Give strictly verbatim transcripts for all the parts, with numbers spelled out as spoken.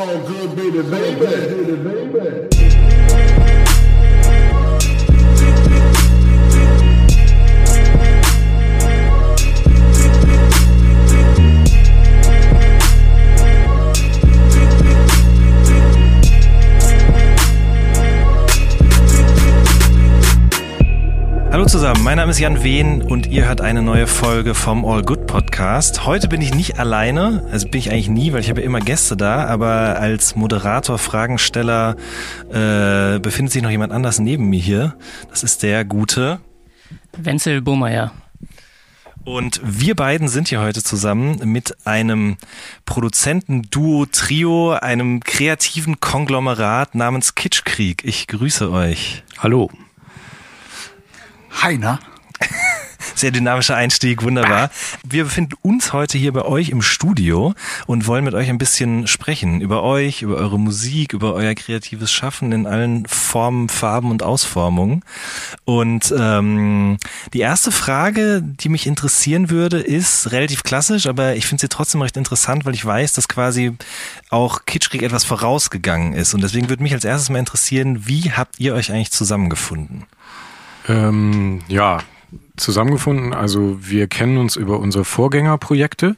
It's all good, baby, baby, baby. Hallo zusammen, mein Name ist Jan Wehn und ihr hört eine neue Folge vom All Good Podcast. Heute bin ich nicht alleine, also bin ich eigentlich nie, weil ich habe ja immer Gäste da, aber als Moderator, Fragensteller äh, befindet sich noch jemand anders neben mir hier. Das ist der gute Wenzel Burmeier. Und wir beiden sind hier heute zusammen mit einem Produzenten-Duo, Trio, einem kreativen Konglomerat namens Kitschkrieg. Ich grüße euch. Hallo. Heiner. Sehr dynamischer Einstieg, wunderbar. Wir befinden uns heute hier bei euch im Studio und wollen mit euch ein bisschen sprechen. Über euch, über eure Musik, über euer kreatives Schaffen in allen Formen, Farben und Ausformungen. Und ähm, die erste Frage, die mich interessieren würde, ist relativ klassisch, aber ich finde sie trotzdem recht interessant, weil ich weiß, dass quasi auch Kitschkrieg etwas vorausgegangen ist. Und deswegen würde mich als erstes mal interessieren, wie habt ihr euch eigentlich zusammengefunden? Ähm, ja, zusammengefunden. Also wir kennen uns über unsere Vorgängerprojekte,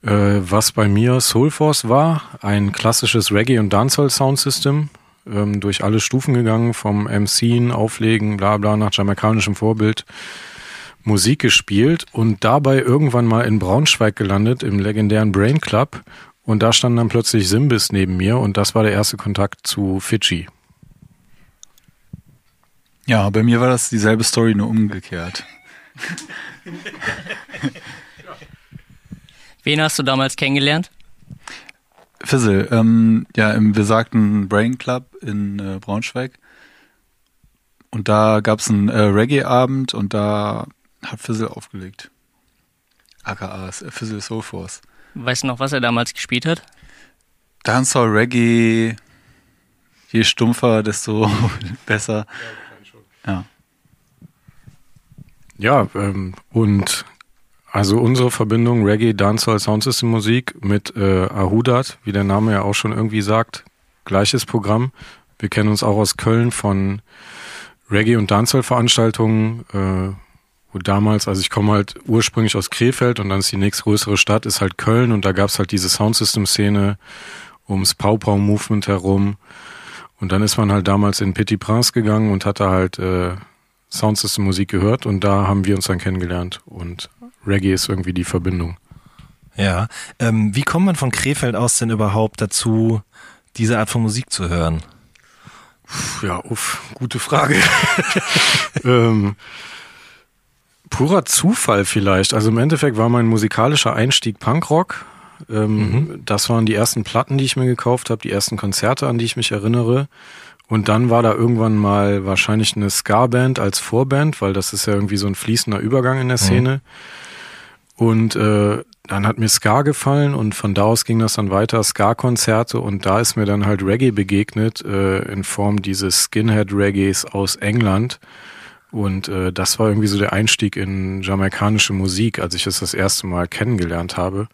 äh, was bei mir Soulforce war, ein klassisches Reggae- und Dancehall-Soundsystem, ähm, durch alle Stufen gegangen, vom MCen, Auflegen, bla bla, nach jamaikanischem Vorbild Musik gespielt und dabei irgendwann mal in Braunschweig gelandet, im legendären Brain Club, und da stand dann plötzlich Simbis neben mir und das war der erste Kontakt zu Fidschi. Ja, bei mir war das dieselbe Story, nur umgekehrt. Wen hast du damals kennengelernt? Fizzle, ähm, ja, im besagten Brain Club in äh, Braunschweig. Und da gab es einen äh, Reggae-Abend und da hat Fizzle aufgelegt. aka Fizzle Soulforce. Weißt du noch, was er damals gespielt hat? Dancehall, Reggae, je stumpfer, desto besser. Ja, ja ähm, und also unsere Verbindung Reggae, Dancehall, Soundsystem Musik mit äh, awhodat, wie der Name ja auch schon irgendwie sagt, gleiches Programm. Wir kennen uns auch aus Köln von Reggae- und Dancehall-Veranstaltungen, äh, wo damals, also ich komme halt ursprünglich aus Krefeld und dann ist die nächstgrößere Stadt, ist halt Köln, und da gab es halt diese Soundsystem-Szene ums Pow-Pow-Movement herum. Und dann ist man halt damals in Petit Prince gegangen und hat da halt äh, Soundsystem-Musik gehört, und da haben wir uns dann kennengelernt, und Reggae ist irgendwie die Verbindung. Ja, ähm, wie kommt man von Krefeld aus denn überhaupt dazu, diese Art von Musik zu hören? Ja, uff, gute Frage. ähm, purer Zufall vielleicht. Also im Endeffekt war mein musikalischer Einstieg Punkrock. Ähm, mhm. Das waren die ersten Platten, die ich mir gekauft habe, die ersten Konzerte, an die ich mich erinnere. Und dann war da irgendwann mal wahrscheinlich eine Ska-Band als Vorband, weil das ist ja irgendwie so ein fließender Übergang in der Szene. Mhm. Und äh, dann hat mir Ska gefallen und von da aus ging das dann weiter, Ska-Konzerte. Und da ist mir dann halt Reggae begegnet, äh, in Form dieses Skinhead-Reggaes aus England. Und äh, das war irgendwie so der Einstieg in jamaikanische Musik, als ich das das erste Mal kennengelernt habe.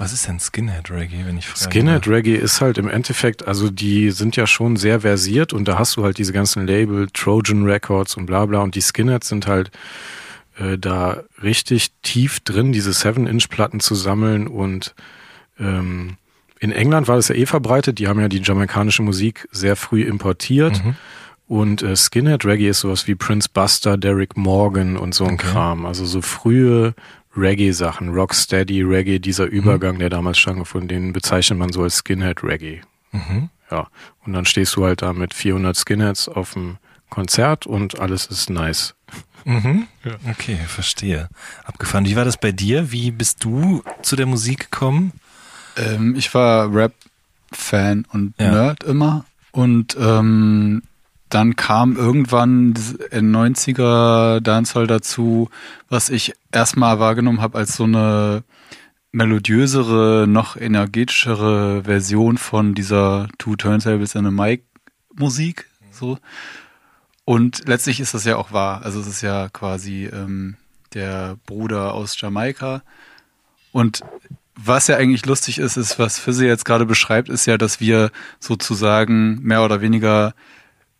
Was ist denn Skinhead-Reggae, wenn ich frage? Skinhead-Reggae ist halt im Endeffekt, also die sind ja schon sehr versiert und da hast du halt diese ganzen Label, Trojan Records und bla bla, und die Skinheads sind halt äh, da richtig tief drin, diese Seven-Inch-Platten zu sammeln, und ähm, in England war das ja eh verbreitet, die haben ja die jamaikanische Musik sehr früh importiert, mhm. und äh, Skinhead-Reggae ist sowas wie Prince Buster, Derek Morgan und so ein okay. Kram, also so frühe Reggae-Sachen, Rocksteady, Reggae, dieser Übergang, mhm. der damals stattgefunden, den bezeichnet man so als Skinhead-Reggae. Mhm. Ja, und dann stehst du halt da mit vierhundert Skinheads auf dem Konzert und alles ist nice. Mhm. Ja. Okay, verstehe. Abgefahren. Wie war das bei dir? Wie bist du zu der Musik gekommen? Ähm, ich war Rap-Fan und ja. Nerd immer, und ähm, dann kam irgendwann in neunziger Dancehall dazu, was ich erstmal wahrgenommen habe als so eine melodiösere, noch energetischere Version von dieser Two Turntables and a Mic Musik. So. Und letztlich ist das ja auch wahr. Also es ist ja quasi ähm, der Bruder aus Jamaika. Und Was ja eigentlich lustig ist, ist, was Fizzle jetzt gerade beschreibt, ist ja, dass wir sozusagen mehr oder weniger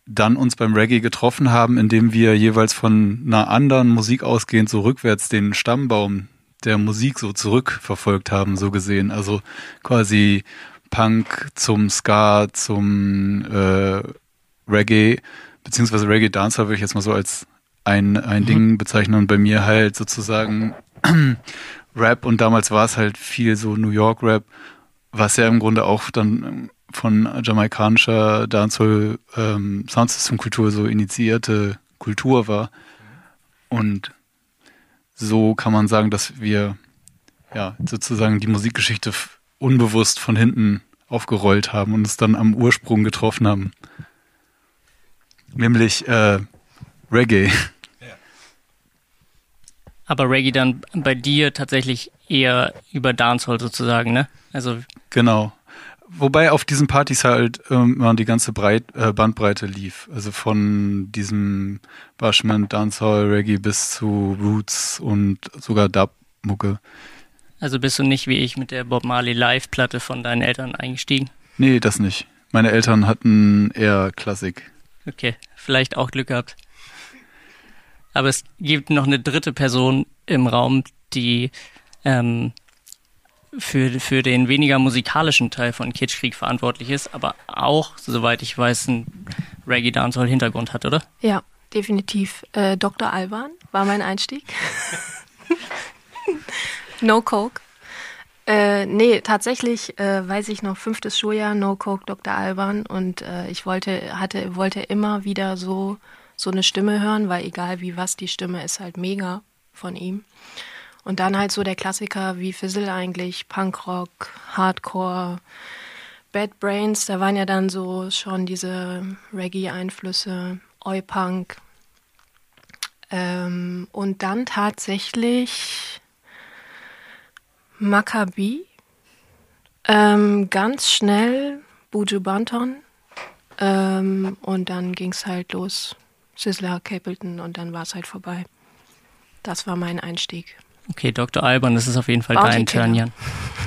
dann uns beim Reggae getroffen haben, indem wir jeweils von einer anderen Musik ausgehend so rückwärts den Stammbaum der Musik so zurückverfolgt haben, so gesehen. Also quasi Punk zum Ska, zum äh, Reggae, beziehungsweise Reggae Dancer würde ich jetzt mal so als ein, ein mhm. Ding bezeichnen, und bei mir halt sozusagen Rap, und damals war es halt viel so New York Rap, was ja im Grunde auch dann von jamaikanischer Dancehall ähm, Soundsystem-Kultur so initiierte Kultur war. Und so kann man sagen, dass wir ja sozusagen die Musikgeschichte unbewusst von hinten aufgerollt haben und es dann am Ursprung getroffen haben. Nämlich äh, Reggae. Aber Reggae dann bei dir tatsächlich eher über Dancehall sozusagen, ne? Also genau. Wobei auf diesen Partys halt immer ähm, die ganze Breit, äh, Bandbreite lief. Also von diesem Bashment, Dancehall, Reggae bis zu Roots und sogar Dub-Mucke. Also bist du nicht wie ich mit der Bob Marley Live-Platte von deinen Eltern eingestiegen? Nee, das nicht. Meine Eltern hatten eher Klassik. Okay, vielleicht auch Glück gehabt. Aber es gibt noch eine dritte Person im Raum, die ähm, für, für den weniger musikalischen Teil von Kitschkrieg verantwortlich ist, aber auch, soweit ich weiß, einen Reggae-Dancehall-Hintergrund hat, oder? Ja, definitiv. Äh, Doktor Alban war mein Einstieg. No Coke. Äh, nee, tatsächlich, äh, weiß ich noch, fünftes Schuljahr, No Coke, Doktor Alban. Und äh, ich wollte, hatte, wollte immer wieder so... so eine Stimme hören, weil egal wie was, die Stimme ist halt mega von ihm. Und dann halt so der Klassiker wie Fizzle eigentlich, Punkrock, Hardcore, Bad Brains, da waren ja dann so schon diese Reggae-Einflüsse, Oi-Punk. Ähm, und dann tatsächlich Maccabi, ähm, ganz schnell Buju Banton, ähm, und dann ging's halt los. Sisla Capleton, und dann war es halt vorbei. Das war mein Einstieg. Okay, Doktor Alban, das ist auf jeden Fall Bounty dein Turn, Jan.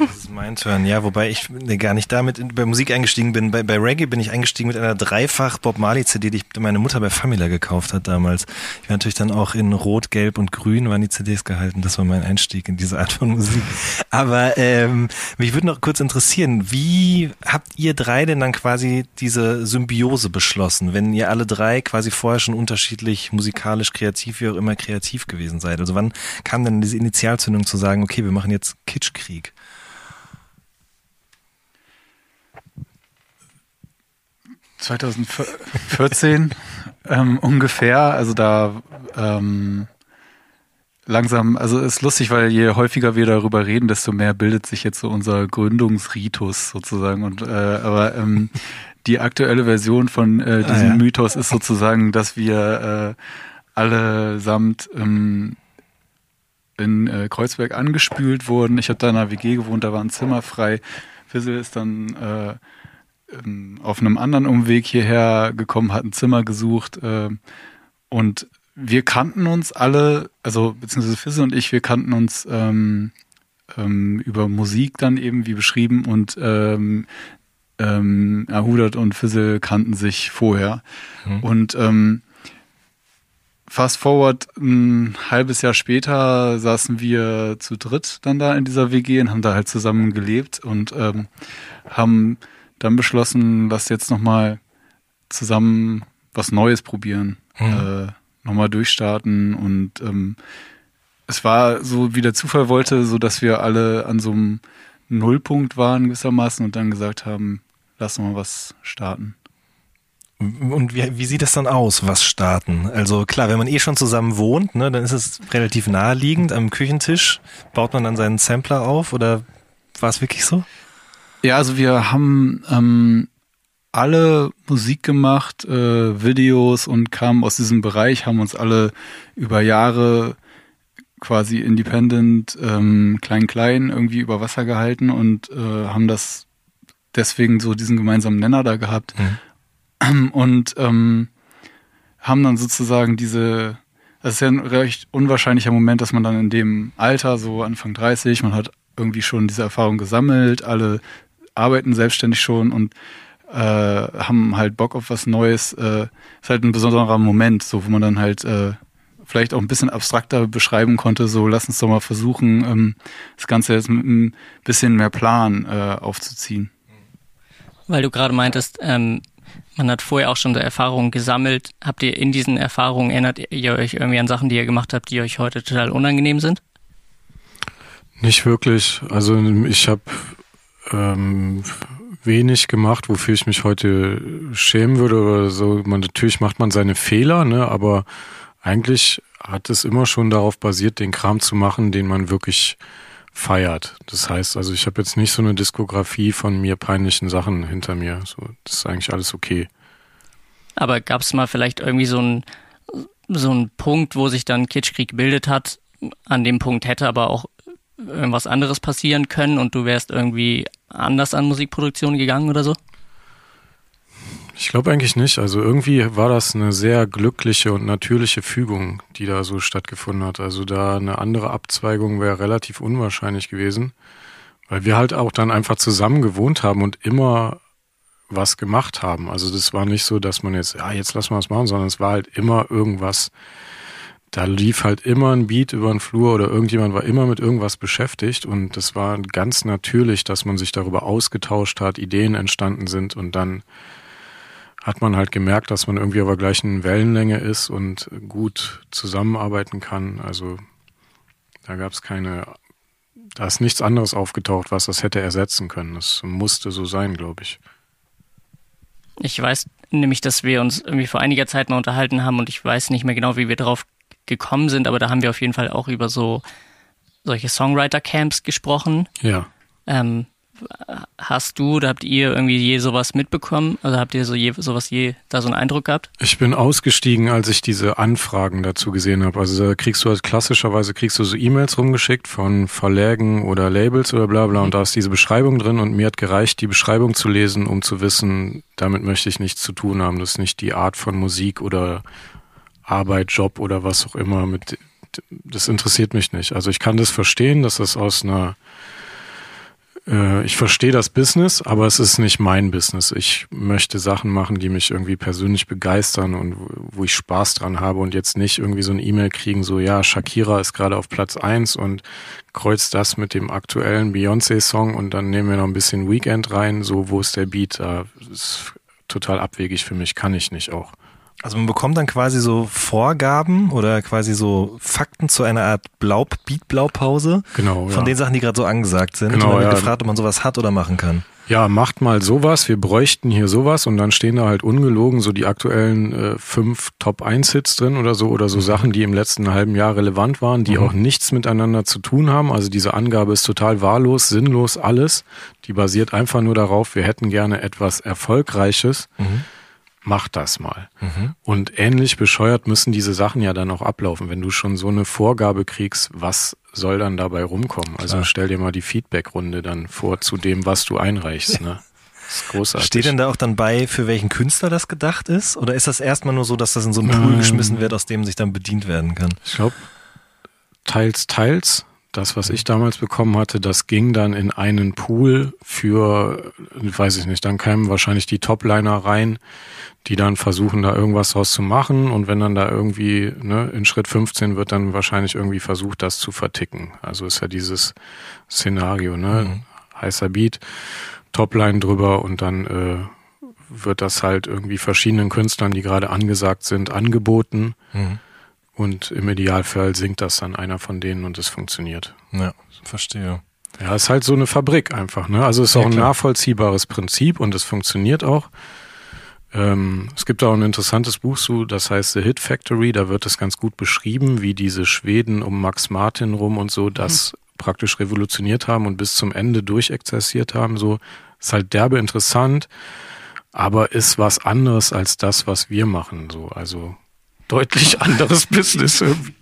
Das ist mein Turn, ja, wobei ich gar nicht damit in, bei Musik eingestiegen bin. Bei, bei Reggae bin ich eingestiegen mit einer dreifach Bob Marley C D, die ich, meine Mutter bei Famila gekauft hat damals. Ich war natürlich dann auch in Rot, Gelb und Grün waren die C Ds gehalten. Das war mein Einstieg in diese Art von Musik. Aber ähm, mich würde noch kurz interessieren, wie habt ihr drei denn dann quasi diese Symbiose beschlossen, wenn ihr alle drei quasi vorher schon unterschiedlich musikalisch, kreativ, wie auch immer kreativ gewesen seid? Also wann kam denn diese Initiative? Initialzündung zu sagen, okay, wir machen jetzt Kitschkrieg? zwanzig vierzehn ähm, ungefähr, also da ähm, langsam, also ist lustig, weil je häufiger wir darüber reden, desto mehr bildet sich jetzt so unser Gründungsritus sozusagen. Und äh, aber ähm, die aktuelle Version von äh, diesem ah, ja. Mythos ist sozusagen, dass wir äh, allesamt ähm, in äh, Kreuzberg angespült wurden. Ich habe da in einer W G gewohnt, da war ein Zimmer frei. Fizzle ist dann äh, ähm, auf einem anderen Umweg hierher gekommen, hat ein Zimmer gesucht äh, und wir kannten uns alle, also beziehungsweise Fizzle und ich, wir kannten uns ähm, ähm, über Musik dann eben, wie beschrieben, und ähm, ähm, awhodat und Fizzle kannten sich vorher. Mhm. Und ähm, fast forward, ein halbes Jahr später saßen wir zu dritt dann da in dieser W G und haben da halt zusammen gelebt und ähm, haben dann beschlossen, lass jetzt nochmal zusammen was Neues probieren, mhm. äh, nochmal durchstarten. Und ähm, es war so, wie der Zufall wollte, so dass wir alle an so einem Nullpunkt waren gewissermaßen und dann gesagt haben, lass nochmal was starten. Und wie, wie sieht das dann aus, was starten? Also klar, wenn man eh schon zusammen wohnt, ne, dann ist es relativ naheliegend. Am Küchentisch baut man dann seinen Sampler auf, oder war es wirklich so? Ja, also wir haben ähm, alle Musik gemacht, äh, Videos, und kamen aus diesem Bereich, haben uns alle über Jahre quasi independent, ähm, klein klein irgendwie über Wasser gehalten und äh, haben das deswegen so diesen gemeinsamen Nenner da gehabt. Mhm. Und ähm, haben dann sozusagen diese, das ist ja ein recht unwahrscheinlicher Moment, dass man dann in dem Alter, so Anfang dreißig, man hat irgendwie schon diese Erfahrung gesammelt, alle arbeiten selbstständig schon und äh, haben halt Bock auf was Neues. Äh, ist halt ein besonderer Moment, so, wo man dann halt äh, vielleicht auch ein bisschen abstrakter beschreiben konnte, so lass uns doch mal versuchen, ähm, das Ganze jetzt mit ein bisschen mehr Plan äh, aufzuziehen. Weil du gerade meintest, ähm, man hat vorher auch schon so Erfahrungen gesammelt. Habt ihr in diesen Erfahrungen, erinnert ihr euch irgendwie an Sachen, die ihr gemacht habt, die euch heute total unangenehm sind? Nicht wirklich. Also ich habe ähm, wenig gemacht, wofür ich mich heute schämen würde oder so. Man, natürlich macht man seine Fehler, ne? Aber eigentlich hat es immer schon darauf basiert, den Kram zu machen, den man wirklich feiert. Das heißt, also ich habe jetzt nicht so eine Diskografie von mir peinlichen Sachen hinter mir. So, das ist eigentlich alles okay. Aber gab es mal vielleicht irgendwie so einen so einen Punkt, wo sich dann Kitschkrieg gebildet hat? An dem Punkt hätte aber auch irgendwas anderes passieren können und du wärst irgendwie anders an Musikproduktion gegangen oder so? Ich glaube eigentlich nicht. Also irgendwie war das eine sehr glückliche und natürliche Fügung, die da so stattgefunden hat. Also da eine andere Abzweigung wäre relativ unwahrscheinlich gewesen, weil wir halt auch dann einfach zusammen gewohnt haben und immer was gemacht haben. Also das war nicht so, dass man jetzt, ja, jetzt lassen wir es machen, sondern es war halt immer irgendwas. Da lief halt immer ein Beat über den Flur oder irgendjemand war immer mit irgendwas beschäftigt und das war ganz natürlich, dass man sich darüber ausgetauscht hat, Ideen entstanden sind und dann hat man halt gemerkt, dass man irgendwie aber gleich in Wellenlänge ist und gut zusammenarbeiten kann. Also da gab es keine, da ist nichts anderes aufgetaucht, was das hätte ersetzen können. Das musste so sein, glaube ich. Ich weiß nämlich, dass wir uns irgendwie vor einiger Zeit mal unterhalten haben und ich weiß nicht mehr genau, wie wir drauf gekommen sind, aber da haben wir auf jeden Fall auch über so solche Songwriter-Camps gesprochen. Ja. Ähm, Hast du, da habt ihr irgendwie je sowas mitbekommen? Also habt ihr so je, sowas je da so einen Eindruck gehabt? Ich bin ausgestiegen, als ich diese Anfragen dazu gesehen habe. Also da kriegst du halt klassischerweise kriegst du so E-Mails rumgeschickt von Verlägen oder Labels oder bla bla und da ist diese Beschreibung drin und mir hat gereicht, die Beschreibung zu lesen, um zu wissen, damit möchte ich nichts zu tun haben. Das ist nicht die Art von Musik oder Arbeit, Job oder was auch immer. Mit, das interessiert mich nicht. Also ich kann das verstehen, dass das aus einer ich verstehe das Business, aber es ist nicht mein Business. Ich möchte Sachen machen, die mich irgendwie persönlich begeistern und wo ich Spaß dran habe und jetzt nicht irgendwie so eine E-Mail kriegen, so ja, Shakira ist gerade auf Platz eins und kreuzt das mit dem aktuellen Beyoncé-Song und dann nehmen wir noch ein bisschen Weekend rein, so wo ist der Beat? Das ist total abwegig für mich, kann ich nicht auch. Also man bekommt dann quasi so Vorgaben oder quasi so Fakten zu einer Art Blau- Beat-Blaupause genau, von ja. den Sachen, die gerade so angesagt sind. Genau, und dann wird ja. gefragt, ob man sowas hat oder machen kann. Ja, macht mal sowas, wir bräuchten hier sowas und dann stehen da halt ungelogen so die aktuellen äh, fünf Top eins Hits drin oder so oder so Sachen, die im letzten halben Jahr relevant waren, die mhm. auch nichts miteinander zu tun haben. Also diese Angabe ist total wahllos, sinnlos, alles. Die basiert einfach nur darauf, wir hätten gerne etwas Erfolgreiches. Mhm. Mach das mal. Mhm. Und ähnlich bescheuert müssen diese Sachen ja dann auch ablaufen. Wenn du schon so eine Vorgabe kriegst, was soll dann dabei rumkommen? Klar. Also stell dir mal die Feedback-Runde dann vor zu dem, was du einreichst. Ne? Das ist großartig. Steht denn da auch dann bei, für welchen Künstler das gedacht ist? Oder ist das erstmal nur so, dass das in so einen Pool ähm, geschmissen wird, aus dem sich dann bedient werden kann? Ich glaube, teils, teils. Das, was ich damals bekommen hatte, das ging dann in einen Pool für, weiß ich nicht, dann kamen wahrscheinlich die Topliner rein, die dann versuchen, da irgendwas draus zu machen. Und wenn dann da irgendwie, ne, in Schritt fünfzehn wird dann wahrscheinlich irgendwie versucht, das zu verticken. Also ist ja dieses Szenario, ne? Mhm. Heißer Beat, Topline drüber und dann äh, wird das halt irgendwie verschiedenen Künstlern, die gerade angesagt sind, angeboten. Mhm. Und im Idealfall singt das dann einer von denen und es funktioniert. Ja, verstehe. Ja, ist halt so eine Fabrik einfach, ne? Also es ist ja, auch ein klar. nachvollziehbares Prinzip und es funktioniert auch. Ähm, es gibt auch ein interessantes Buch zu, das heißt The Hit Factory, da wird das ganz gut beschrieben, wie diese Schweden um Max Martin rum und so das mhm. praktisch revolutioniert haben und bis zum Ende durchexerziert haben. So ist halt derbe interessant, aber ist was anderes als das, was wir machen. So, also deutlich anderes Business irgendwie.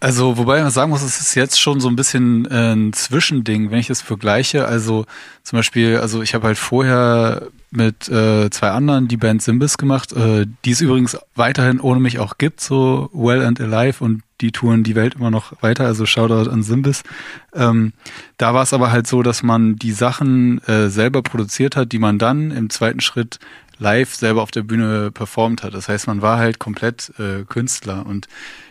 Also, wobei man sagen muss, es ist jetzt schon so ein bisschen ein Zwischending, wenn ich das vergleiche. Also zum Beispiel, also ich habe halt vorher mit äh, zwei anderen die Band Simbis gemacht, äh, die es übrigens weiterhin ohne mich auch gibt, so Well and Alive, und die touren die Welt immer noch weiter, also Shoutout an Simbis. Ähm, da war es aber halt so, dass man die Sachen äh, selber produziert hat, die man dann im zweiten Schritt live selber auf der Bühne performt hat. Das heißt, man war halt komplett äh, Künstler. Und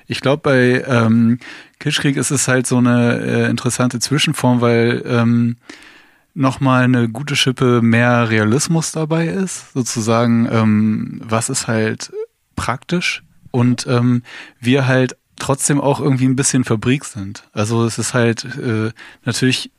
ich glaube, bei ähm, Kitschkrieg ist es halt so eine äh, interessante Zwischenform, weil ähm, nochmal eine gute Schippe mehr Realismus dabei ist, sozusagen, ähm, was ist halt praktisch, und ähm, wir halt trotzdem auch irgendwie ein bisschen Fabrik sind. Also es ist halt äh, natürlich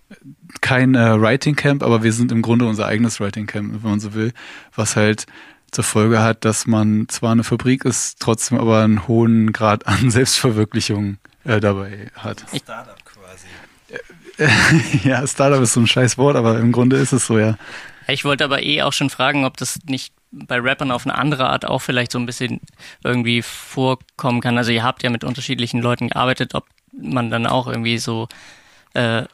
kein äh, Writing Camp, aber wir sind im Grunde unser eigenes Writing Camp, wenn man so will, was halt zur Folge hat, dass man zwar eine Fabrik ist, trotzdem aber einen hohen Grad an Selbstverwirklichung äh, dabei hat. Startup quasi. Ja, Startup ist so ein scheiß Wort, aber im Grunde ist es so, ja. Ich wollte aber eh auch schon fragen, ob das nicht bei Rappern auf eine andere Art auch vielleicht so ein bisschen irgendwie vorkommen kann. Also ihr habt ja mit unterschiedlichen Leuten gearbeitet, ob man dann auch irgendwie so äh,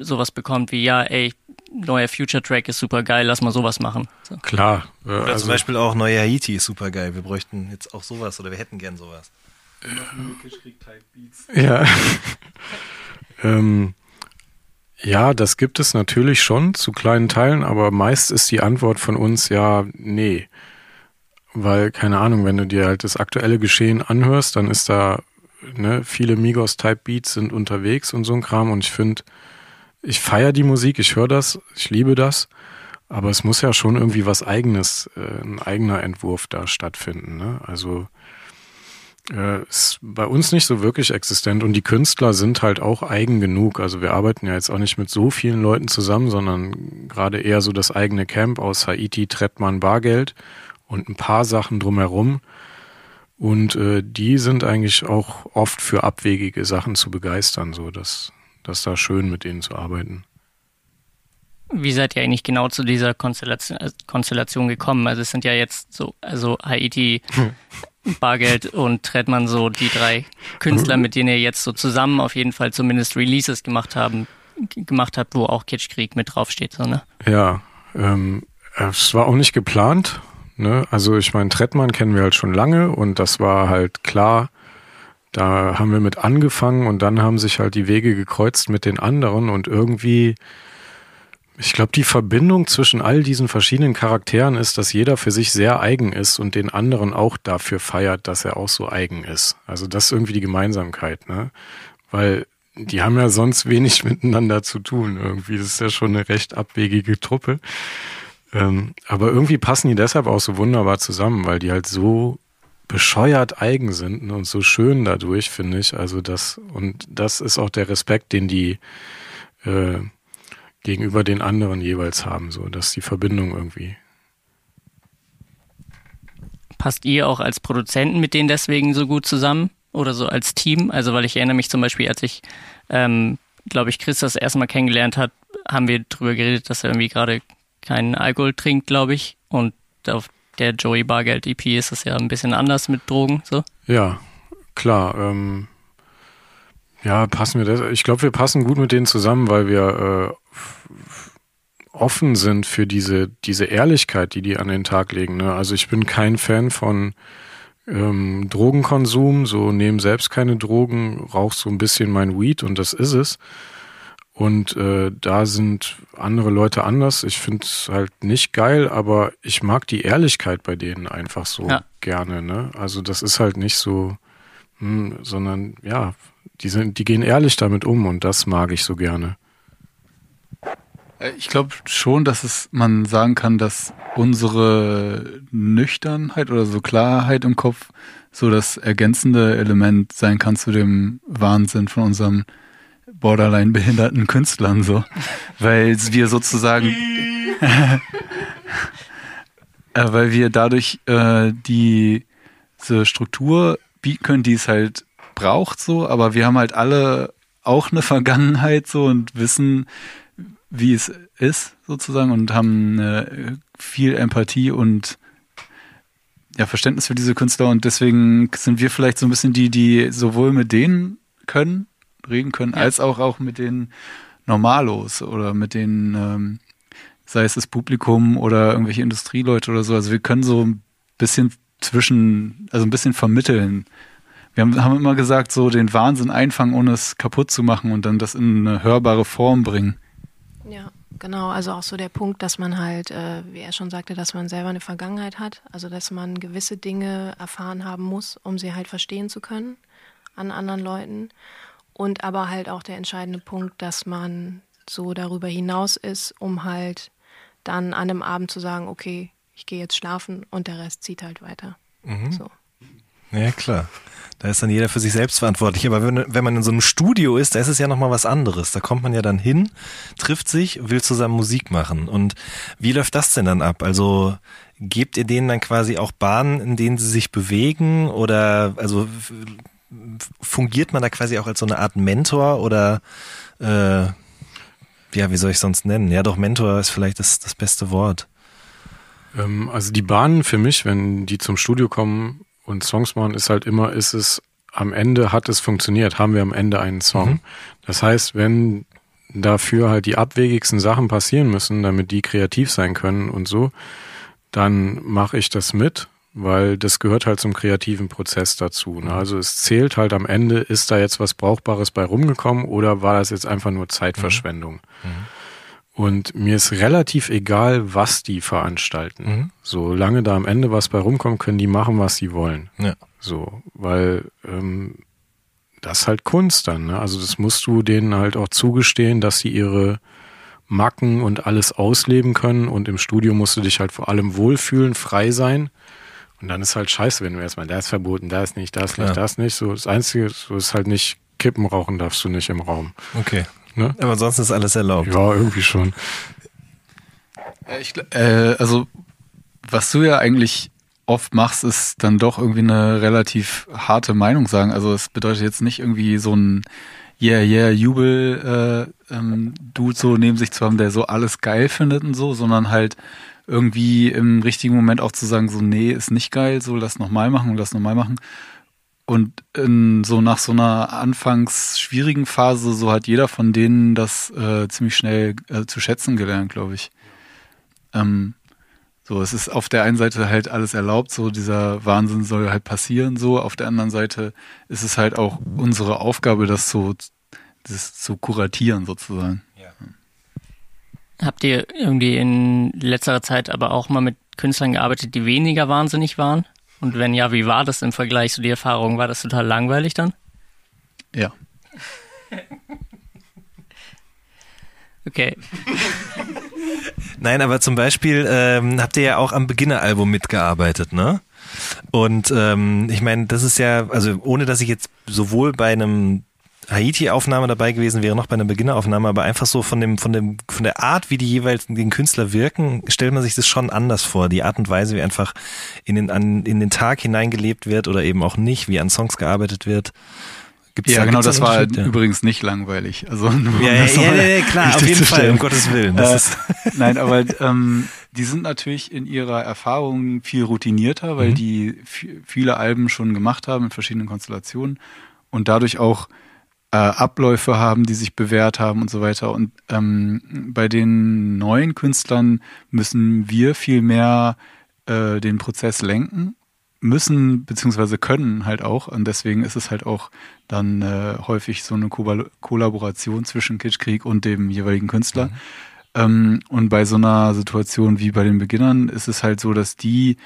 sowas bekommt wie, ja, ey, neuer Future-Track ist super geil, lass mal sowas machen. So. Klar. Äh, oder also zum Beispiel auch neuer Haiyti ist super geil, wir bräuchten jetzt auch sowas oder wir hätten gern sowas. Äh, ja. ähm, ja, das gibt es natürlich schon zu kleinen Teilen, aber meist ist die Antwort von uns ja, nee. Weil, keine Ahnung, wenn du dir halt das aktuelle Geschehen anhörst, dann ist da, ne, viele Migos-Type-Beats sind unterwegs und so ein Kram, und ich finde, ich feiere die Musik, ich höre das, ich liebe das, aber es muss ja schon irgendwie was Eigenes, äh, ein eigener Entwurf da stattfinden, ne? Also äh, ist bei uns nicht so wirklich existent, und die Künstler sind halt auch eigen genug, also wir arbeiten ja jetzt auch nicht mit so vielen Leuten zusammen, sondern gerade eher so das eigene Camp aus Haiyti, Trettmann, Bargeld und ein paar Sachen drumherum. Und äh, die sind eigentlich auch oft für abwegige Sachen zu begeistern, so dass das da schön mit denen zu arbeiten. Wie seid ihr eigentlich genau zu dieser Konstellation, Konstellation gekommen? Also es sind ja jetzt so, also Haiyti, Bargeld und Trettmann, so die drei Künstler, mit denen ihr jetzt so zusammen auf jeden Fall zumindest Releases gemacht haben, g- gemacht habt, wo auch Kitschkrieg mit draufsteht, so, ne? Ja, ähm, es war auch nicht geplant. Ne? Also ich meine, Trettmann kennen wir halt schon lange, und das war halt klar, da haben wir mit angefangen, und dann haben sich halt die Wege gekreuzt mit den anderen, und irgendwie, ich glaube, die Verbindung zwischen all diesen verschiedenen Charakteren ist, dass jeder für sich sehr eigen ist und den anderen auch dafür feiert, dass er auch so eigen ist. Also das ist irgendwie die Gemeinsamkeit, ne? Weil die haben ja sonst wenig miteinander zu tun irgendwie, das ist ja schon eine recht abwegige Truppe. Aber irgendwie passen die deshalb auch so wunderbar zusammen, weil die halt so bescheuert eigen sind und so schön dadurch, finde ich. Also das, und das ist auch der Respekt, den die äh, gegenüber den anderen jeweils haben, so dass die Verbindung irgendwie. Passt ihr auch als Produzenten mit denen deswegen so gut zusammen oder so als Team? Also weil ich erinnere mich zum Beispiel, als ich, ähm, glaube ich, Chris das erstmal kennengelernt hat, haben wir drüber geredet, dass er irgendwie gerade keinen Alkohol trinkt, glaube ich. Und auf der Joey Bargeld E P ist es ja ein bisschen anders mit Drogen, so. Ja, klar. Ähm, ja, passen wir das. Ich glaube, wir passen gut mit denen zusammen, weil wir äh, offen sind für diese, diese Ehrlichkeit, die die an den Tag legen, ne? Also ich bin kein Fan von ähm, Drogenkonsum, so nehme selbst keine Drogen, rauche so ein bisschen mein Weed und das ist es. Und äh, da sind andere Leute anders. Ich finde es halt nicht geil, aber ich mag die Ehrlichkeit bei denen einfach so ja. gerne. Ne? Also das ist halt nicht so, mh, sondern ja, die sind, die gehen ehrlich damit um, und das mag ich so gerne. Ich glaube schon, dass es man sagen kann, dass unsere Nüchternheit oder so Klarheit im Kopf so das ergänzende Element sein kann zu dem Wahnsinn von unserem borderline behinderten Künstlern, so, weil wir sozusagen äh, weil wir dadurch äh, die diese Struktur bieten können, die es halt braucht, so, aber wir haben halt alle auch eine Vergangenheit, so, und wissen, wie es ist sozusagen, und haben äh, viel Empathie und ja, Verständnis für diese Künstler, und deswegen sind wir vielleicht so ein bisschen die, die sowohl mit denen können, reden können, ja, als auch, auch mit den Normalos oder mit den, ähm, sei es das Publikum oder irgendwelche Industrieleute oder so. Also wir können so ein bisschen zwischen, also ein bisschen vermitteln. Wir haben, haben immer gesagt, so den Wahnsinn einfangen, ohne es kaputt zu machen, und dann das in eine hörbare Form bringen. Ja, genau. Also auch so der Punkt, dass man halt, äh, wie er schon sagte, dass man selber eine Vergangenheit hat. Also dass man gewisse Dinge erfahren haben muss, um sie halt verstehen zu können an anderen Leuten. Und aber halt auch der entscheidende Punkt, dass man so darüber hinaus ist, um halt dann an einem Abend zu sagen, okay, ich gehe jetzt schlafen und der Rest zieht halt weiter. Mhm. So. Ja, klar. Da ist dann jeder für sich selbst verantwortlich. Aber wenn, wenn man in so einem Studio ist, da ist es ja nochmal was anderes. Da kommt man ja dann hin, trifft sich, will zusammen Musik machen. Und wie läuft das denn dann ab? Also gebt ihr denen dann quasi auch Bahnen, in denen sie sich bewegen? Oder also fungiert man da quasi auch als so eine Art Mentor? Oder äh, ja, wie soll ich sonst nennen? Ja, doch, Mentor ist vielleicht das, das beste Wort. Also die Bahnen für mich, wenn die zum Studio kommen und Songs machen, ist halt immer, ist es am Ende, hat es funktioniert, haben wir am Ende einen Song. Mhm. Das heißt, wenn dafür halt die abwegigsten Sachen passieren müssen, damit die kreativ sein können und so, dann mache ich das mit, weil das gehört halt zum kreativen Prozess dazu. Ne? Also es zählt halt am Ende, ist da jetzt was Brauchbares bei rumgekommen oder war das jetzt einfach nur Zeitverschwendung? Mhm. Mhm. Und mir ist relativ egal, was die veranstalten. Mhm. Solange da am Ende was bei rumkommt, können die machen, was sie wollen. Ja. So, weil ähm, das ist halt Kunst dann. Ne? Also das musst du denen halt auch zugestehen, dass sie ihre Macken und alles ausleben können. Und im Studio musst du dich halt vor allem wohlfühlen, frei sein. Und dann ist halt scheiße, wenn du erstmal, da ist verboten, da ist nicht, da ist nicht, ja, das nicht. So, das Einzige so ist halt nicht, Kippen rauchen darfst du nicht im Raum. Okay. Ne? Aber ansonsten ist alles erlaubt. Ja, irgendwie schon. Ich, äh, also, was du ja eigentlich oft machst, ist dann doch irgendwie eine relativ harte Meinung sagen. Also, es bedeutet jetzt nicht irgendwie so ein Yeah, yeah, Jubel äh, ähm, Dude so neben sich zu haben, der so alles geil findet und so, sondern halt irgendwie im richtigen Moment auch zu sagen, so, nee, ist nicht geil, so, lass nochmal machen und lass nochmal machen. Und in so nach so einer anfangs schwierigen Phase, so hat jeder von denen das äh, ziemlich schnell äh, zu schätzen gelernt, glaube ich. Ähm, so, es ist auf der einen Seite halt alles erlaubt, so dieser Wahnsinn soll halt passieren, so. Auf der anderen Seite ist es halt auch unsere Aufgabe, das so, das zu kuratieren sozusagen. Ja. Habt ihr irgendwie in letzter Zeit aber auch mal mit Künstlern gearbeitet, die weniger wahnsinnig waren? Und wenn ja, wie war das im Vergleich zu so der Erfahrung? War das total langweilig dann? Ja. Okay. Nein, aber zum Beispiel ähm, habt ihr ja auch am Beginner-Album mitgearbeitet, ne? Und ähm, ich meine, das ist ja, also ohne dass ich jetzt sowohl bei einem Haiyti-Aufnahme dabei gewesen wäre, noch bei einer Beginneraufnahme, aber einfach so von dem, von dem, von der Art, wie die jeweils den Künstler wirken, stellt man sich das schon anders vor. Die Art und Weise, wie einfach in den, an, in den Tag hineingelebt wird oder eben auch nicht, wie an Songs gearbeitet wird. Gibt's ja, da, genau, das war ja übrigens nicht langweilig. Also, ja, ja, ja, ja, klar, auf jeden Fall, um Gottes Willen. Das äh, ist Nein, aber ähm, die sind natürlich in ihrer Erfahrung viel routinierter, weil mhm. die f- viele Alben schon gemacht haben in verschiedenen Konstellationen und dadurch auch Abläufe haben, die sich bewährt haben und so weiter. Und ähm, bei den neuen Künstlern müssen wir viel mehr äh, den Prozess lenken, müssen beziehungsweise können halt auch. Und deswegen ist es halt auch dann äh, häufig so eine Ko- Kollaboration zwischen Kitschkrieg und dem jeweiligen Künstler. Mhm. Ähm, und bei so einer Situation wie bei den Beginnern ist es halt so, dass die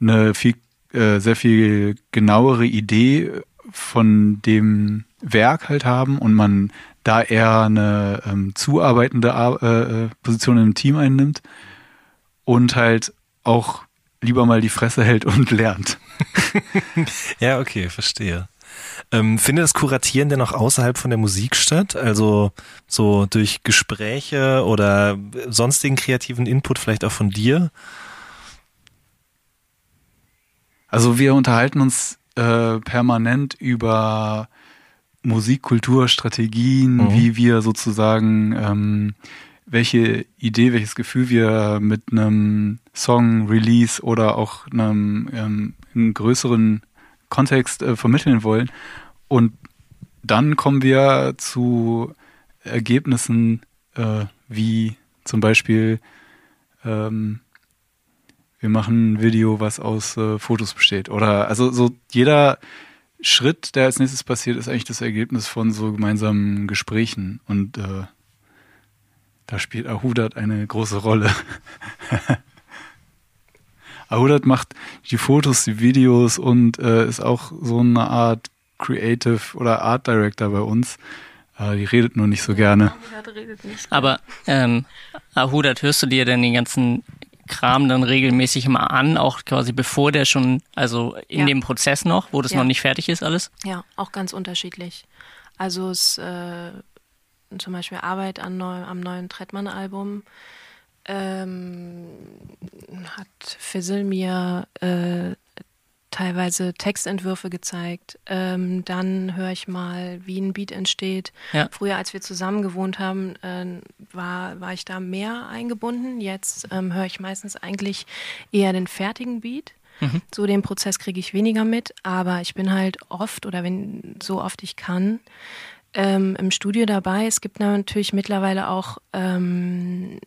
eine viel, äh, sehr viel genauere Idee von dem Werk halt haben und man da eher eine ähm, zuarbeitende Ar- äh, Position im Team einnimmt und halt auch lieber mal die Fresse hält und lernt. Ja, okay, verstehe. Ähm, findet das Kuratieren denn auch außerhalb von der Musik statt? Also so durch Gespräche oder sonstigen kreativen Input vielleicht auch von dir? Also wir unterhalten uns äh, permanent über Musik, Kultur, Strategien, mhm. wie wir sozusagen, ähm, welche Idee, welches Gefühl wir mit einem Song-Release oder auch einem, ähm, einem größeren Kontext äh, vermitteln wollen. Und dann kommen wir zu Ergebnissen äh, wie zum Beispiel ähm, wir machen ein Video, was aus äh, Fotos besteht. Oder also so jeder Schritt, der als nächstes passiert, ist eigentlich das Ergebnis von so gemeinsamen Gesprächen. Und äh, da spielt awhodat eine große Rolle. awhodat macht die Fotos, die Videos und äh, ist auch so eine Art Creative oder Art Director bei uns. Äh, die redet nur nicht so gerne. awhodat redet nicht. Aber ähm, awhodat, hörst du dir denn den ganzen Kram dann regelmäßig immer an, auch quasi bevor der schon, also in ja. dem Prozess noch, wo das ja. noch nicht fertig ist alles? Ja, auch ganz unterschiedlich. Also es äh, zum Beispiel Arbeit an neu, am neuen Trettmann-Album ähm, hat Fizzle mir äh, teilweise Textentwürfe gezeigt. Ähm, dann höre ich mal, wie ein Beat entsteht. Ja. Früher, als wir zusammen gewohnt haben, äh, war, war ich da mehr eingebunden. Jetzt ähm, höre ich meistens eigentlich eher den fertigen Beat. Mhm. So den Prozess kriege ich weniger mit, aber ich bin halt oft oder wenn so oft ich kann, Ähm, im Studio dabei. Es gibt natürlich mittlerweile auch, ähm,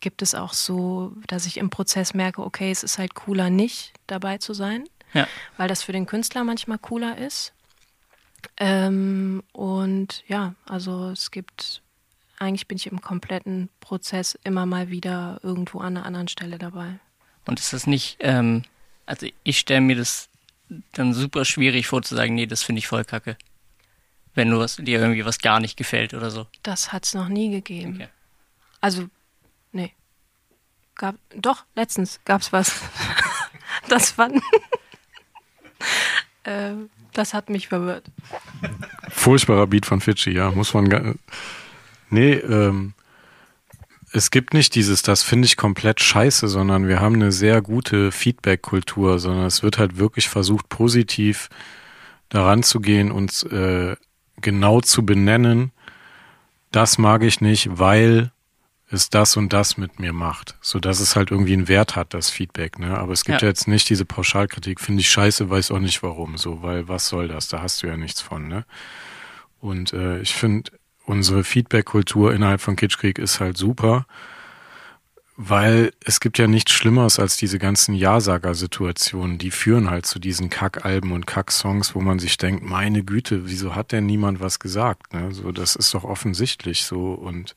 gibt es auch so, dass ich im Prozess merke, okay, es ist halt cooler, nicht dabei zu sein, ja. weil das für den Künstler manchmal cooler ist. Ähm, und ja, also es gibt, eigentlich bin ich im kompletten Prozess immer mal wieder irgendwo an einer anderen Stelle dabei. Und ist das nicht, ähm, also ich stelle mir das dann super schwierig vor, zu sagen, nee, das finde ich voll kacke. Wenn du was, dir irgendwie was gar nicht gefällt oder so. Das hat's noch nie gegeben. Okay. Also, nee. Gab, doch, letztens gab's was. Das fand... äh, das hat mich verwirrt. Furchtbarer Beat von Fidschi, ja. Muss man gar... Nee, ähm... es gibt nicht dieses, das finde ich komplett scheiße, sondern wir haben eine sehr gute Feedback-Kultur, sondern es wird halt wirklich versucht, positiv daran zu gehen und äh, genau zu benennen, das mag ich nicht, weil es das und das mit mir macht, sodass es halt irgendwie einen Wert hat, das Feedback, ne? Aber es gibt ja, ja jetzt nicht diese Pauschalkritik, finde ich scheiße, weiß auch nicht warum, so, weil was soll das, da hast du ja nichts von, ne? Und äh, ich finde, unsere Feedback-Kultur innerhalb von Kitschkrieg ist halt super, weil es gibt ja nichts Schlimmeres als diese ganzen Ja-Sager-Situationen, die führen halt zu diesen Kack-Alben und Kack-Songs, wo man sich denkt, meine Güte, wieso hat denn niemand was gesagt? Ne? So, das ist doch offensichtlich so. Und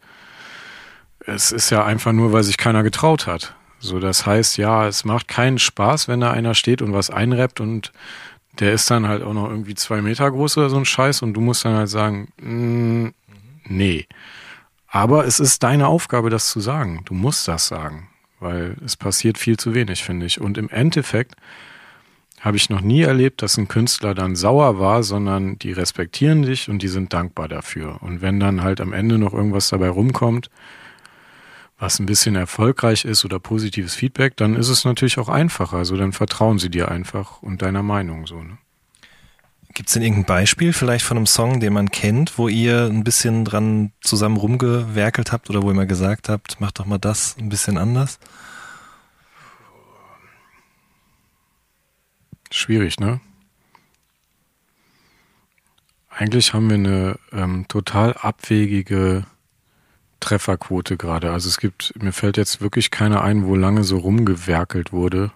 es ist ja einfach nur, weil sich keiner getraut hat. So, das heißt, ja, es macht keinen Spaß, wenn da einer steht und was einrappt und der ist dann halt auch noch irgendwie zwei Meter groß oder so ein Scheiß und du musst dann halt sagen, mm, nee. Aber es ist deine Aufgabe, das zu sagen. Du musst das sagen, weil es passiert viel zu wenig, finde ich. Und im Endeffekt habe ich noch nie erlebt, dass ein Künstler dann sauer war, sondern die respektieren dich und die sind dankbar dafür. Und wenn dann halt am Ende noch irgendwas dabei rumkommt, was ein bisschen erfolgreich ist oder positives Feedback, dann ist es natürlich auch einfacher. Also dann vertrauen sie dir einfach und deiner Meinung so, ne? Gibt es denn irgendein Beispiel vielleicht von einem Song, den man kennt, wo ihr ein bisschen dran zusammen rumgewerkelt habt oder wo ihr mal gesagt habt, macht doch mal das ein bisschen anders? Schwierig, ne? Eigentlich haben wir eine ähm, total abwegige Trefferquote gerade. Also es gibt, mir fällt jetzt wirklich keiner ein, wo lange so rumgewerkelt wurde.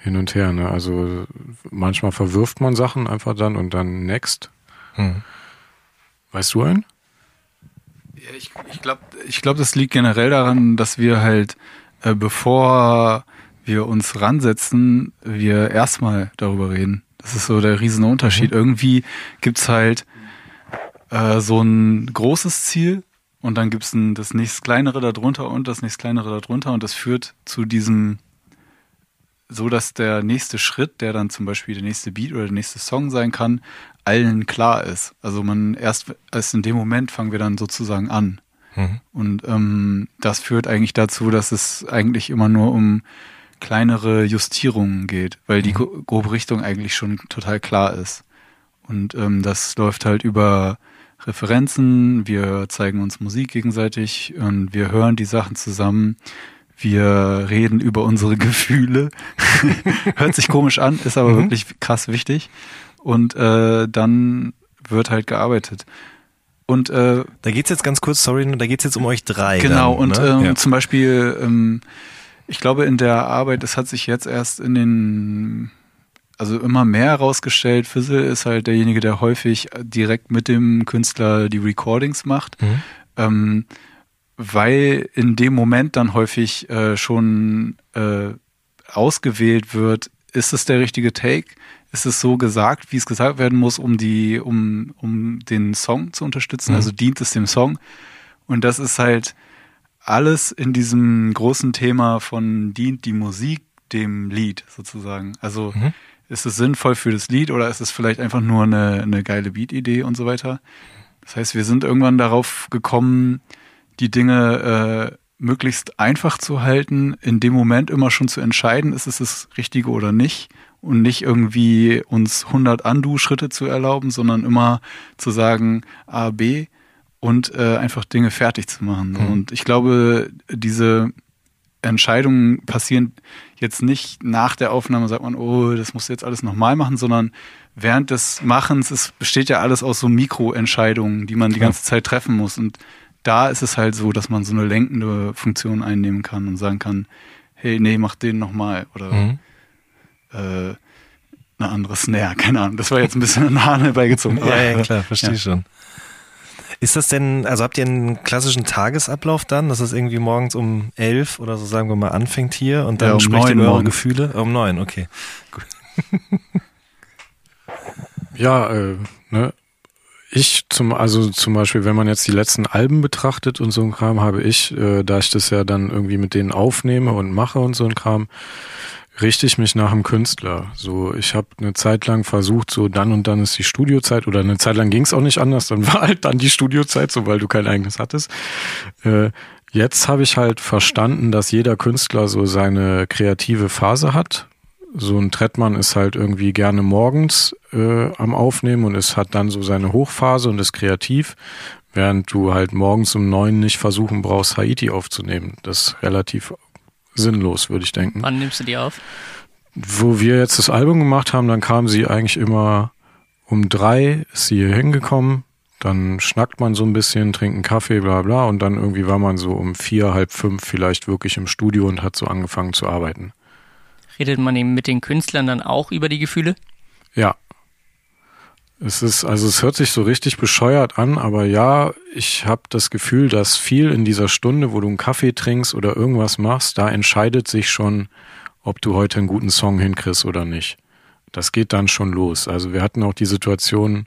Hin und her, ne? Also manchmal verwirft man Sachen einfach dann und dann next. Hm. Weißt du einen? Ja, ich ich glaube, ich glaub, das liegt generell daran, dass wir halt, äh, bevor wir uns ransetzen, wir erstmal darüber reden. Das ist so der riesen Unterschied. Mhm. Irgendwie gibt es halt äh, so ein großes Ziel und dann gibt es das nächst kleinere darunter und das nächst kleinere darunter und das führt zu diesem... so dass der nächste Schritt, der dann zum Beispiel der nächste Beat oder der nächste Song sein kann, allen klar ist. Also man erst, erst in dem Moment fangen wir dann sozusagen an. Mhm. Und ähm, das führt eigentlich dazu, dass es eigentlich immer nur um kleinere Justierungen geht, weil die mhm. grobe Richtung eigentlich schon total klar ist. Und ähm, das läuft halt über Referenzen, wir zeigen uns Musik gegenseitig und wir hören die Sachen zusammen. Wir reden über unsere Gefühle. Hört sich komisch an, ist aber mhm. wirklich krass wichtig. Und äh, dann wird halt gearbeitet. Und äh, da geht's jetzt ganz kurz, sorry, da geht's jetzt um euch drei. Genau, dann, und ne? ähm, ja. zum Beispiel, ähm, ich glaube in der Arbeit, das hat sich jetzt erst in den, also immer mehr herausgestellt, Fizzle ist halt derjenige, der häufig direkt mit dem Künstler die Recordings macht. Mhm. Ähm, weil in dem Moment dann häufig äh, schon äh, ausgewählt wird, ist es der richtige Take? Ist es so gesagt, wie es gesagt werden muss, um die, um, um den Song zu unterstützen? Mhm. Also dient es dem Song? Und das ist halt alles in diesem großen Thema von dient die Musik dem Lied sozusagen. Also mhm. ist es sinnvoll für das Lied oder ist es vielleicht einfach nur eine, eine geile Beat-Idee und so weiter? Das heißt, wir sind irgendwann darauf gekommen, die Dinge äh, möglichst einfach zu halten, in dem Moment immer schon zu entscheiden, ist es das Richtige oder nicht und nicht irgendwie uns hundert Undo-Schritte zu erlauben, sondern immer zu sagen A, B und äh, einfach Dinge fertig zu machen. Mhm. Und ich glaube, diese Entscheidungen passieren jetzt nicht nach der Aufnahme, sagt man, oh, das musst du jetzt alles nochmal machen, sondern während des Machens, es besteht ja alles aus so Mikroentscheidungen, die man die ganze Zeit treffen muss und da ist es halt so, dass man so eine lenkende Funktion einnehmen kann und sagen kann, hey, nee, mach den nochmal oder mhm. äh, eine andere Snare, keine Ahnung. Das war jetzt ein bisschen an Hahn beigezogen. Ja, ja, klar, verstehe ja. schon. Ist das denn, also habt ihr einen klassischen Tagesablauf dann, dass es irgendwie morgens um elf oder so sagen wir mal anfängt hier und dann ja, um spricht ihr über eure Gefühle? Um neun, okay. Gut. Ja, äh, ne? Ich zum, also zum Beispiel, wenn man jetzt die letzten Alben betrachtet und so ein Kram, habe ich, äh, da ich das ja dann irgendwie mit denen aufnehme und mache und so ein Kram, richte ich mich nach dem Künstler. So, ich habe eine Zeit lang versucht, so dann und dann ist die Studiozeit oder eine Zeit lang ging es auch nicht anders, dann war halt dann die Studiozeit, so weil du kein eigenes hattest. Äh, jetzt habe ich halt verstanden, dass jeder Künstler so seine kreative Phase hat. So ein Trettmann ist halt irgendwie gerne morgens äh, am Aufnehmen und es hat dann so seine Hochphase und ist kreativ, während du halt morgens um neun nicht versuchen brauchst, Haiyti aufzunehmen. Das ist relativ sinnlos, würde ich denken. Wann nimmst du die auf? Wo wir jetzt das Album gemacht haben, dann kam sie eigentlich immer um drei, ist sie hier hingekommen, dann schnackt man so ein bisschen, trinkt einen Kaffee, bla bla und dann irgendwie war man so um vier, halb fünf vielleicht wirklich im Studio und hat so angefangen zu arbeiten. Redet man eben mit den Künstlern dann auch über die Gefühle? Ja. Es ist, also es hört sich so richtig bescheuert an, aber ja, ich habe das Gefühl, dass viel in dieser Stunde, wo du einen Kaffee trinkst oder irgendwas machst, da entscheidet sich schon, ob du heute einen guten Song hinkriegst oder nicht. Das geht dann schon los. Also wir hatten auch die Situation,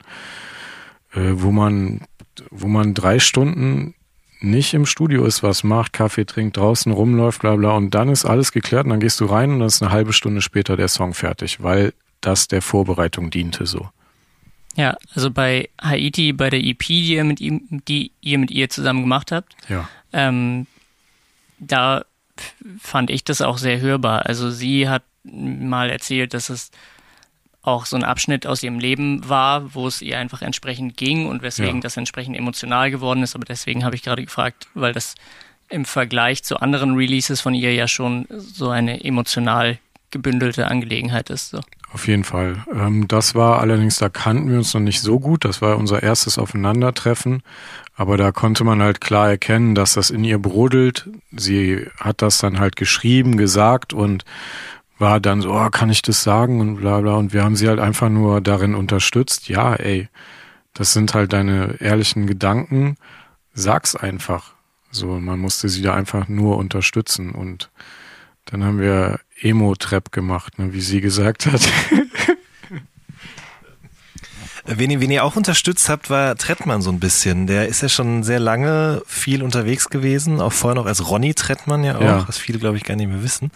äh, wo man, wo man drei Stunden nicht im Studio ist, was macht, Kaffee trinkt, draußen rumläuft, bla bla und dann ist alles geklärt und dann gehst du rein und dann ist eine halbe Stunde später der Song fertig, weil das der Vorbereitung diente so. Ja, also bei Haiyti, bei der E P, die ihr mit ihm, die ihr mit ihr zusammen gemacht habt, ja. ähm, da fand ich das auch sehr hörbar. Also sie hat mal erzählt, dass es auch so ein Abschnitt aus ihrem Leben war, wo es ihr einfach entsprechend ging und weswegen ja. das entsprechend emotional geworden ist. Aber deswegen habe ich gerade gefragt, weil das im Vergleich zu anderen Releases von ihr ja schon so eine emotional gebündelte Angelegenheit ist. So. Auf jeden Fall. Das war allerdings, da kannten wir uns noch nicht so gut. Das war unser erstes Aufeinandertreffen. Aber da konnte man halt klar erkennen, dass das in ihr brodelt. Sie hat das dann halt geschrieben, gesagt und war dann so, oh, kann ich das sagen und bla bla. Und wir haben sie halt einfach nur darin unterstützt. Ja, ey, das sind halt deine ehrlichen Gedanken. Sag's einfach. So, man musste sie da einfach nur unterstützen. Und dann haben wir Emo-Trap gemacht, ne, wie sie gesagt hat. Wen ihr, wen ihr auch unterstützt habt, war Trettmann so ein bisschen. Der ist ja schon sehr lange viel unterwegs gewesen, auch vorher noch als Ronny Trettmann ja auch, ja. was viele, glaube ich, gar nicht mehr wissen.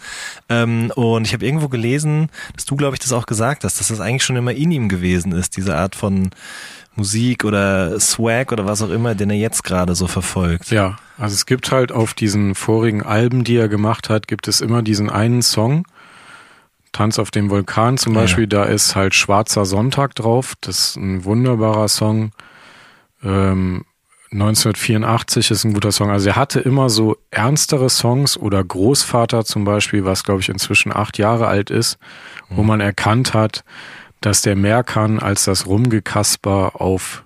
Ähm, und ich habe irgendwo gelesen, dass du, glaube ich, das auch gesagt hast, dass das eigentlich schon immer in ihm gewesen ist, diese Art von Musik oder Swag oder was auch immer, den er jetzt gerade so verfolgt. Ja, also es gibt halt auf diesen vorigen Alben, die er gemacht hat, gibt es immer diesen einen Song, Tanz auf dem Vulkan zum Beispiel, ja. da ist halt Schwarzer Sonntag drauf, das ist ein wunderbarer Song, Ähm, neunzehnhundertvierundachtzig ist ein guter Song. Also er hatte immer so ernstere Songs oder Großvater zum Beispiel, was glaube ich inzwischen acht Jahre alt ist, mhm. wo man erkannt hat, dass der mehr kann als das Rumgekasper auf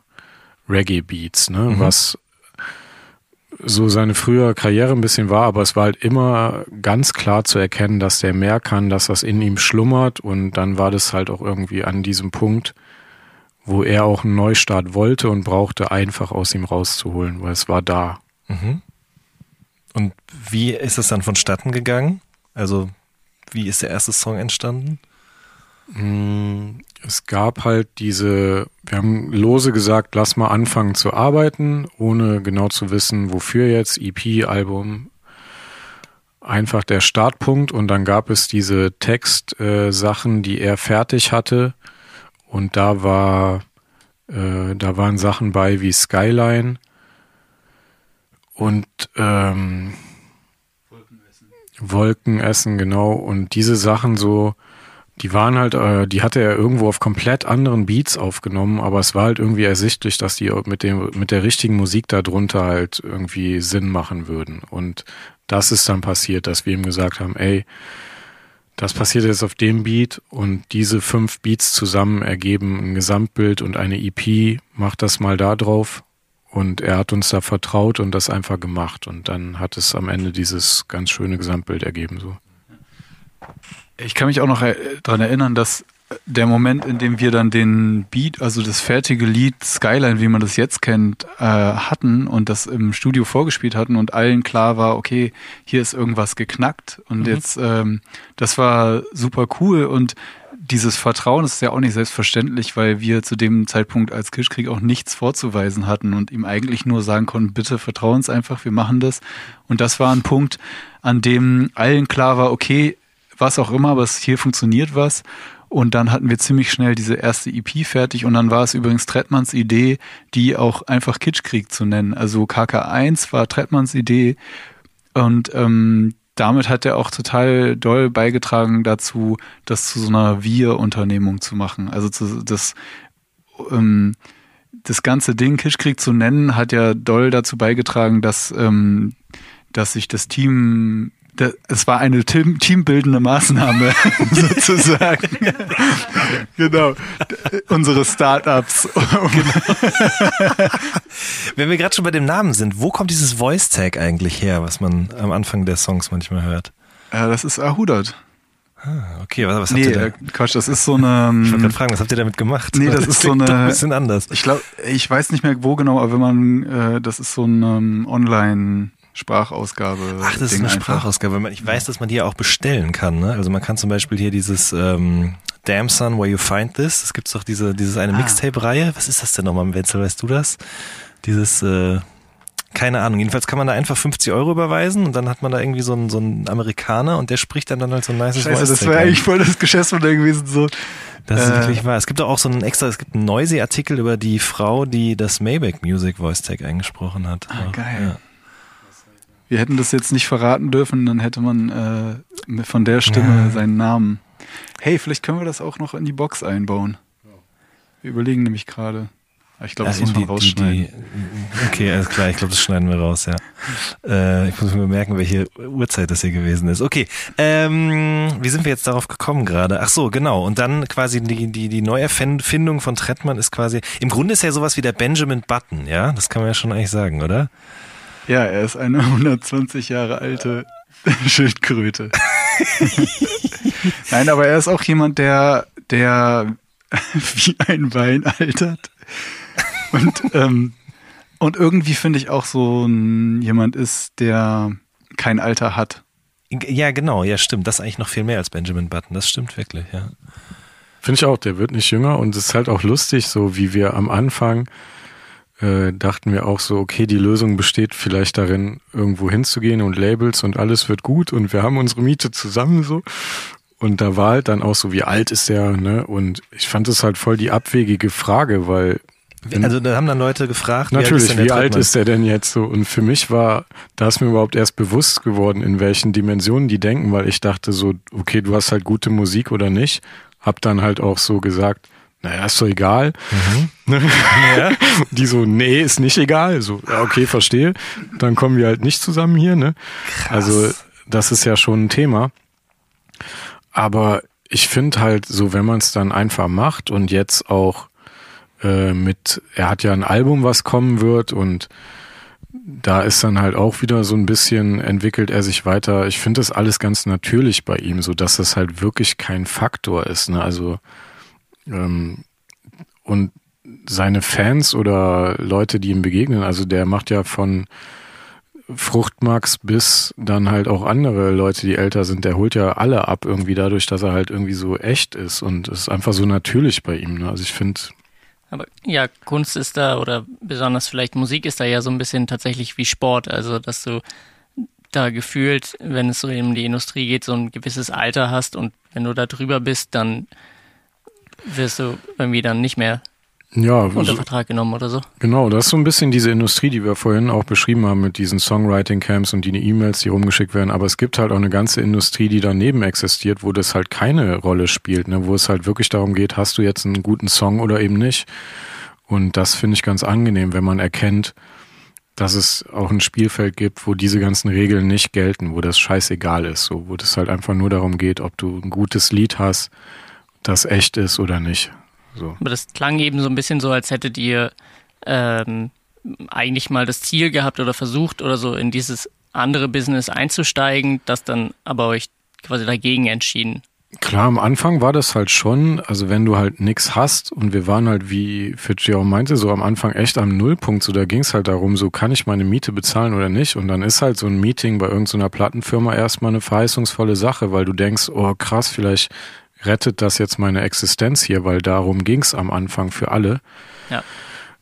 Reggae-Beats, ne? Mhm. Was so seine frühe Karriere ein bisschen war, aber es war halt immer ganz klar zu erkennen, dass der mehr kann, dass das in ihm schlummert, und dann war das halt auch irgendwie an diesem Punkt, wo er auch einen Neustart wollte und brauchte, einfach aus ihm rauszuholen, weil es war da. Mhm. Und wie ist es dann vonstatten gegangen? Also wie ist der erste Song entstanden? Es gab halt diese, wir haben lose gesagt, lass mal anfangen zu arbeiten, ohne genau zu wissen, wofür jetzt, E P, Album, einfach der Startpunkt, und dann gab es diese Textsachen, äh, die er fertig hatte, und da war, äh, da waren Sachen bei wie Skyline und ähm, Wolkenessen. Wolkenessen, genau, und diese Sachen so, die waren halt, äh, die hatte er irgendwo auf komplett anderen Beats aufgenommen, aber es war halt irgendwie ersichtlich, dass die mit dem, mit der richtigen Musik darunter halt irgendwie Sinn machen würden. Und das ist dann passiert, dass wir ihm gesagt haben, ey, das passiert jetzt auf dem Beat, und diese fünf Beats zusammen ergeben ein Gesamtbild und eine E P, mach das mal da drauf. Und er hat uns da vertraut und das einfach gemacht, und dann hat es am Ende dieses ganz schöne Gesamtbild ergeben, so. Ich kann mich auch noch daran erinnern, dass der Moment, in dem wir dann den Beat, also das fertige Lied Skyline, wie man das jetzt kennt, äh, hatten und das im Studio vorgespielt hatten und allen klar war, okay, hier ist irgendwas geknackt, und mhm. jetzt, ähm, das war super cool, und dieses Vertrauen ist ja auch nicht selbstverständlich, weil wir zu dem Zeitpunkt als Kitschkrieg auch nichts vorzuweisen hatten und ihm eigentlich nur sagen konnten, bitte vertrau uns einfach, wir machen das. Und das war ein Punkt, an dem allen klar war, okay, was auch immer, aber es hier funktioniert was. Und dann hatten wir ziemlich schnell diese erste E P fertig, und dann war es übrigens Trettmanns Idee, die auch einfach Kitschkrieg zu nennen. Also K K eins war Trettmanns Idee, und ähm, damit hat er auch total doll beigetragen dazu, das zu so einer Wir-Unternehmung zu machen. Also zu, das, ähm, das ganze Ding Kitschkrieg zu nennen, hat ja doll dazu beigetragen, dass, ähm, dass sich das Team... Es war eine team, teambildende Maßnahme, sozusagen. Genau. Unsere Startups. Genau. Wenn wir gerade schon bei dem Namen sind, wo kommt dieses Voice-Tag eigentlich her, was man am Anfang der Songs manchmal hört? Ja, das ist awhodat. Ah, okay, was, was habt nee, ihr da? Quatsch, das ist so eine... Ich wollte gerade fragen, was habt ihr damit gemacht? Nee, das, das ist so eine... ein bisschen anders. Ich glaube, ich weiß nicht mehr wo genau, aber wenn man... Äh, das ist so ein ähm, Online... Sprachausgabe. Ach, das Ding ist eine einfach. Sprachausgabe. Ich weiß, dass man die auch bestellen kann. Ne? Also man kann zum Beispiel hier dieses ähm, Damn Son, Where You Find This. Es gibt doch diese dieses eine ah. Mixtape-Reihe. Was ist das denn nochmal, Wenzel? Weißt du das? Dieses, äh, keine Ahnung. Jedenfalls kann man da einfach fünfzig Euro überweisen, und dann hat man da irgendwie so einen, so einen Amerikaner, und der spricht dann, dann halt so ein nices Voice-Tag. Das wäre eigentlich voll das Geschäftsmodell gewesen. So. Das ist äh. wirklich wahr. Es gibt auch so einen extra, es gibt einen Noisy-Artikel über die Frau, die das Maybach Music Voice-Tag eingesprochen hat. Ah, auch, geil. Ja. Wir hätten das jetzt nicht verraten dürfen, dann hätte man äh, von der Stimme ja. seinen Namen. Hey, vielleicht können wir das auch noch in die Box einbauen. Wir überlegen nämlich gerade. Ich glaube, das ja, muss man die, rausschneiden. Die, die, okay, alles klar, ich glaube, das schneiden wir raus, ja. Äh, ich muss mir merken, welche Uhrzeit das hier gewesen ist. Okay, ähm, wie sind wir jetzt darauf gekommen gerade? Ach so, genau. Und dann quasi die, die, die Neuerfindung von Trettmann ist quasi, im Grunde ist ja sowas wie der Benjamin Button, ja? Das kann man ja schon eigentlich sagen, oder? Ja, er ist eine hundertzwanzig Jahre alte Schildkröte. Nein, aber er ist auch jemand, der, der wie ein Wein altert. Und, ähm, und irgendwie finde ich auch so ein, jemand ist, der kein Alter hat. Ja, genau, ja, stimmt. Das ist eigentlich noch viel mehr als Benjamin Button. Das stimmt wirklich, ja. Finde ich auch, der wird nicht jünger, und es ist halt auch lustig, so wie wir am Anfang... Äh, dachten wir auch so, okay, die Lösung besteht vielleicht darin, irgendwo hinzugehen und Labels und alles wird gut und wir haben unsere Miete zusammen so. Und da war halt dann auch so, wie alt ist der, ne? Und ich fand das halt voll die abwegige Frage, weil... Also da haben dann Leute gefragt, natürlich, wie alt ist, wie alt ist der denn jetzt so? Und für mich war, da ist mir überhaupt erst bewusst geworden, in welchen Dimensionen die denken, weil ich dachte so, okay, du hast halt gute Musik oder nicht. Hab dann halt auch so gesagt, naja, ist doch egal. Mhm. Ja. Die so, nee, ist nicht egal. So, okay, verstehe. Dann kommen wir halt nicht zusammen hier, ne? Krass. Also das ist ja schon ein Thema. Aber ich finde halt so, wenn man es dann einfach macht und jetzt auch äh, mit, er hat ja ein Album, was kommen wird, und da ist dann halt auch wieder so ein bisschen, entwickelt er sich weiter. Ich finde das alles ganz natürlich bei ihm, so dass das halt wirklich kein Faktor ist, ne? Also ähm, und seine Fans oder Leute, die ihm begegnen, also der macht ja von Fruchtmax bis dann halt auch andere Leute, die älter sind, der holt ja alle ab irgendwie dadurch, dass er halt irgendwie so echt ist, und es ist einfach so natürlich bei ihm, ne? Also ich finde... Aber ja, Kunst ist da, oder besonders vielleicht Musik ist da ja so ein bisschen tatsächlich wie Sport, also dass du da gefühlt, wenn es so eben um die Industrie geht, so ein gewisses Alter hast, und wenn du da drüber bist, dann wirst du irgendwie dann nicht mehr ja, unter Vertrag genommen oder so. Genau, das ist so ein bisschen diese Industrie, die wir vorhin auch beschrieben haben mit diesen Songwriting-Camps und die E-Mails, die rumgeschickt werden, aber es gibt halt auch eine ganze Industrie, die daneben existiert, wo das halt keine Rolle spielt, ne? Wo es halt wirklich darum geht, hast du jetzt einen guten Song oder eben nicht, und das finde ich ganz angenehm, wenn man erkennt, dass es auch ein Spielfeld gibt, wo diese ganzen Regeln nicht gelten, wo das scheißegal ist, so, wo das halt einfach nur darum geht, ob du ein gutes Lied hast, das echt ist oder nicht. So. Aber das klang eben so ein bisschen so, als hättet ihr ähm, eigentlich mal das Ziel gehabt oder versucht oder so, in dieses andere Business einzusteigen, das dann aber euch quasi dagegen entschieden. Klar, am Anfang war das halt schon, also wenn du halt nichts hast, und wir waren halt, wie Fitchi auch meinte, so am Anfang echt am Nullpunkt, so da ging es halt darum, so kann ich meine Miete bezahlen oder nicht, und dann ist halt so ein Meeting bei irgendeiner Plattenfirma erstmal eine verheißungsvolle Sache, weil du denkst, oh krass, vielleicht rettet das jetzt meine Existenz hier, weil darum ging es am Anfang für alle. Ja.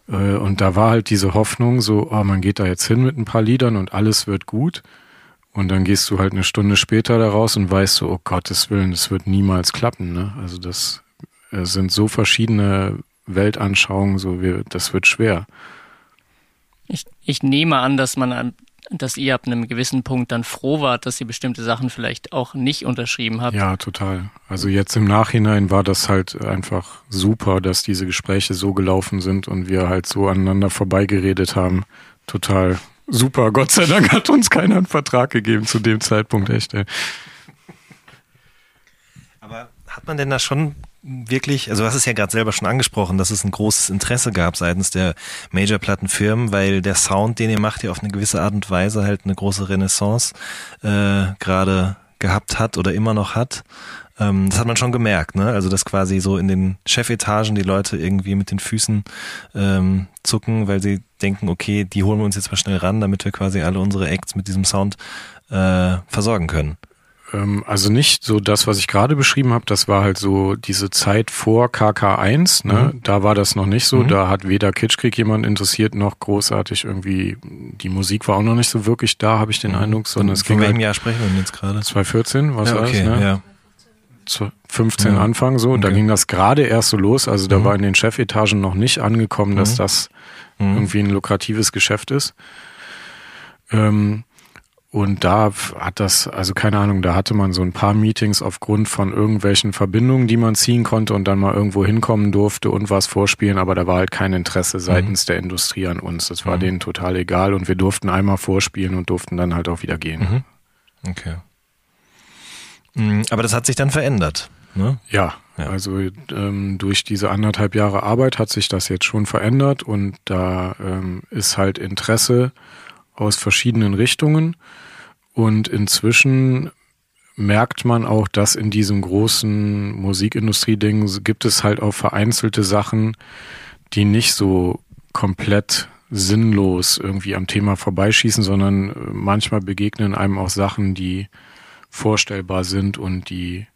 Äh, und da war halt diese Hoffnung so, oh, man geht da jetzt hin mit ein paar Liedern und alles wird gut. Und dann gehst du halt eine Stunde später da raus und weißt so, oh Gottes Willen, das wird niemals klappen, ne? Also das äh, sind so verschiedene Weltanschauungen, so wie, das wird schwer. Ich, ich nehme an, dass man, dass ihr ab einem gewissen Punkt dann froh wart, dass ihr bestimmte Sachen vielleicht auch nicht unterschrieben habt. Ja, total. Also jetzt im Nachhinein war das halt einfach super, dass diese Gespräche so gelaufen sind und wir halt so aneinander vorbeigeredet haben. Total super. Gott sei Dank hat uns keiner einen Vertrag gegeben zu dem Zeitpunkt, echt. Ey. Aber hat man denn da schon wirklich, also du hast es ja gerade selber schon angesprochen, dass es ein großes Interesse gab seitens der Major-Plattenfirmen, weil der Sound, den ihr macht, ja auf eine gewisse Art und Weise halt eine große Renaissance äh, gerade gehabt hat oder immer noch hat. Ähm, das hat man schon gemerkt, ne? Also dass quasi so in den Chefetagen die Leute irgendwie mit den Füßen ähm, zucken, weil sie denken, okay, die holen wir uns jetzt mal schnell ran, damit wir quasi alle unsere Acts mit diesem Sound äh, versorgen können. Also nicht so das, was ich gerade beschrieben habe, das war halt so diese Zeit vor K K eins, ne? Mhm. Da war das noch nicht so, mhm. Da hat weder Kitschkrieg jemand interessiert, noch großartig irgendwie, die Musik war auch noch nicht so wirklich da, habe ich den Eindruck, sondern es ging. Von welchem halt Jahr sprechen wir denn jetzt gerade? zwanzig vierzehn, was ja, okay, war das, ne? Ja. fünfzehn mhm. Anfang so, okay. Da ging das gerade erst so los, also da mhm. war in den Chefetagen noch nicht angekommen, dass mhm. das mhm. irgendwie ein lukratives Geschäft ist. Ähm, Und da hat das, also keine Ahnung, da hatte man so ein paar Meetings aufgrund von irgendwelchen Verbindungen, die man ziehen konnte und dann mal irgendwo hinkommen durfte und was vorspielen, aber da war halt kein Interesse seitens mhm. der Industrie an uns. Das war mhm. denen total egal und wir durften einmal vorspielen und durften dann halt auch wieder gehen. Mhm. Okay. Mhm, aber das hat sich dann verändert, ne? Ja, ja. Also ähm, durch diese anderthalb Jahre Arbeit hat sich das jetzt schon verändert und da ähm, ist halt Interesse aus verschiedenen Richtungen. Und inzwischen merkt man auch, dass in diesem großen Musikindustrie-Ding gibt es halt auch vereinzelte Sachen, die nicht so komplett sinnlos irgendwie am Thema vorbeischießen, sondern manchmal begegnen einem auch Sachen, die vorstellbar sind und die,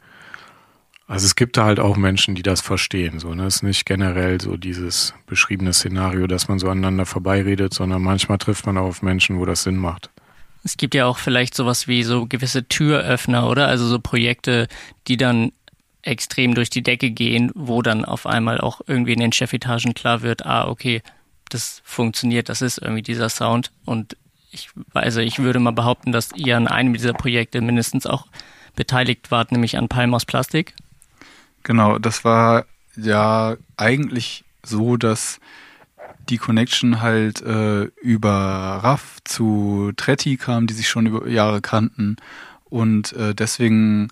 also es gibt da halt auch Menschen, die das verstehen. So, ne? Es ist nicht generell so dieses beschriebene Szenario, dass man so aneinander vorbeiredet, sondern manchmal trifft man auch auf Menschen, wo das Sinn macht. Es gibt ja auch vielleicht sowas wie so gewisse Türöffner, oder? Also so Projekte, die dann extrem durch die Decke gehen, wo dann auf einmal auch irgendwie in den Chefetagen klar wird, ah, okay, das funktioniert, das ist irgendwie dieser Sound. Und ich, also ich würde mal behaupten, dass ihr an einem dieser Projekte mindestens auch beteiligt wart, nämlich an Palmen aus Plastik. Genau, das war ja eigentlich so, dass die Connection halt äh, über Raff zu Tretti kam, die sich schon über Jahre kannten und äh, deswegen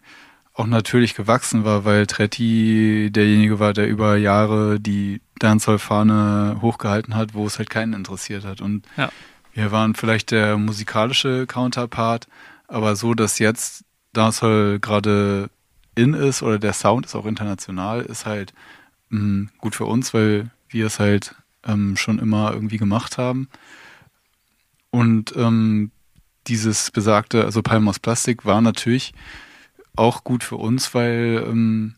auch natürlich gewachsen war, weil Tretti derjenige war, der über Jahre die Dancehall-Fahne hochgehalten hat, wo es halt keinen interessiert hat. Und ja. wir waren vielleicht der musikalische Counterpart, aber so, dass jetzt Dancehall gerade in ist oder der Sound ist auch international, ist halt mh, gut für uns, weil wir es halt ähm, schon immer irgendwie gemacht haben. Und ähm, dieses besagte, also Palmen aus Plastik war natürlich auch gut für uns, weil, ähm,